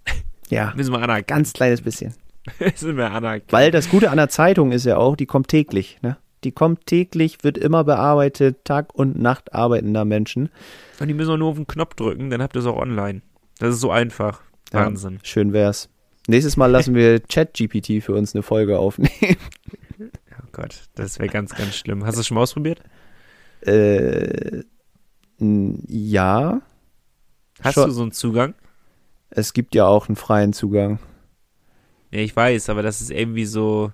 Ja, müssen wir anerkennen. Ganz kleines bisschen. Müssen wir anerkennen. Weil das Gute an der Zeitung ist ja auch, die kommt täglich, ne? Die kommt täglich, wird immer bearbeitet, Tag und Nacht arbeitender Menschen. Und die müssen auch nur auf den Knopf drücken, dann habt ihr es auch online. Das ist so einfach. Ja, Wahnsinn. Schön wär's. Nächstes Mal lassen wir ChatGPT für uns eine Folge aufnehmen. Oh Gott, das wäre ganz, ganz schlimm. Hast du es schon mal ausprobiert? Ja. Hast du so einen Zugang? Es gibt ja auch einen freien Zugang. Ja, ich weiß, aber das ist irgendwie so...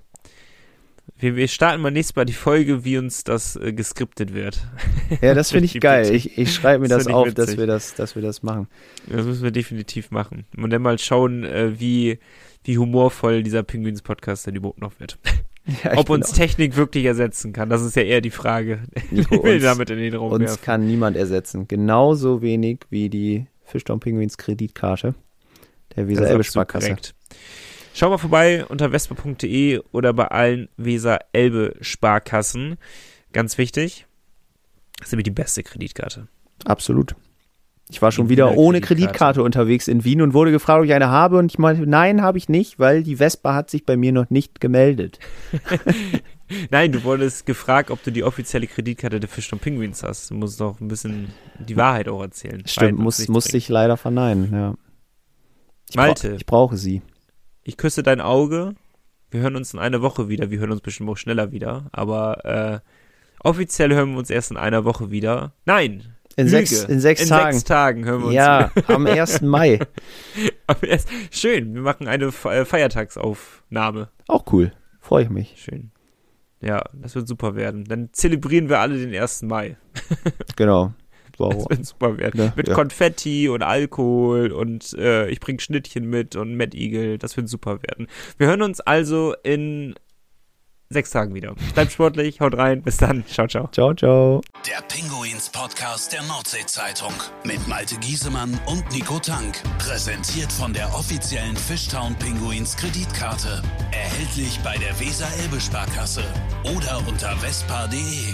Wir starten mal nächstes Mal die Folge, wie uns das geskriptet wird. Ja, das finde ich geil. Ich schreibe mir das auf, dass wir das machen. Das müssen wir definitiv machen. Und dann mal schauen, wie humorvoll dieser Pinguins-Podcast dann überhaupt noch wird. Ja, ob uns Technik wirklich ersetzen kann, das ist ja eher die Frage. Uns kann niemand ersetzen. Genauso wenig wie die Fishtown-Pinguins-Kreditkarte der Weser-Elbe-Sparkasse. Schau mal vorbei unter vespa.de oder bei allen Weser-Elbe-Sparkassen. Ganz wichtig, das ist nämlich die beste Kreditkarte. Absolut. Ich war schon wieder ohne Kreditkarte unterwegs in Wien und wurde gefragt, ob ich eine habe. Und ich meinte, nein, habe ich nicht, weil die Vespa hat sich bei mir noch nicht gemeldet. Nein, du wurdest gefragt, ob du die offizielle Kreditkarte der Fishtown Pinguins hast. Du musst doch ein bisschen die Wahrheit auch erzählen. Stimmt, musste ich leider verneinen, ja. Malte. Ich brauche sie. Ich küsse dein Auge. Wir hören uns in einer Woche wieder. Wir hören uns bestimmt auch schneller wieder. Aber offiziell hören wir uns erst in einer Woche wieder. Nein! In sechs Tagen hören wir uns. Ja, am 1. Mai. Schön, wir machen eine Feiertagsaufnahme. Auch cool, freue ich mich. Schön. Ja, das wird super werden. Dann zelebrieren wir alle den 1. Mai. Genau. Das wird super werden. Ja, mit Konfetti und Alkohol und ich bringe Schnittchen mit und Mad Eagle. Das wird super werden. Wir hören uns also in 6 Tagen wieder. Bleibt sportlich, haut rein, bis dann. Ciao, ciao. Ciao, ciao. Der Pinguins-Podcast der Nordsee-Zeitung mit Malte Giesemann und Nico Tank. Präsentiert von der offiziellen Fishtown-Pinguins-Kreditkarte. Erhältlich bei der Weser-Elbe-Sparkasse oder unter vespa.de.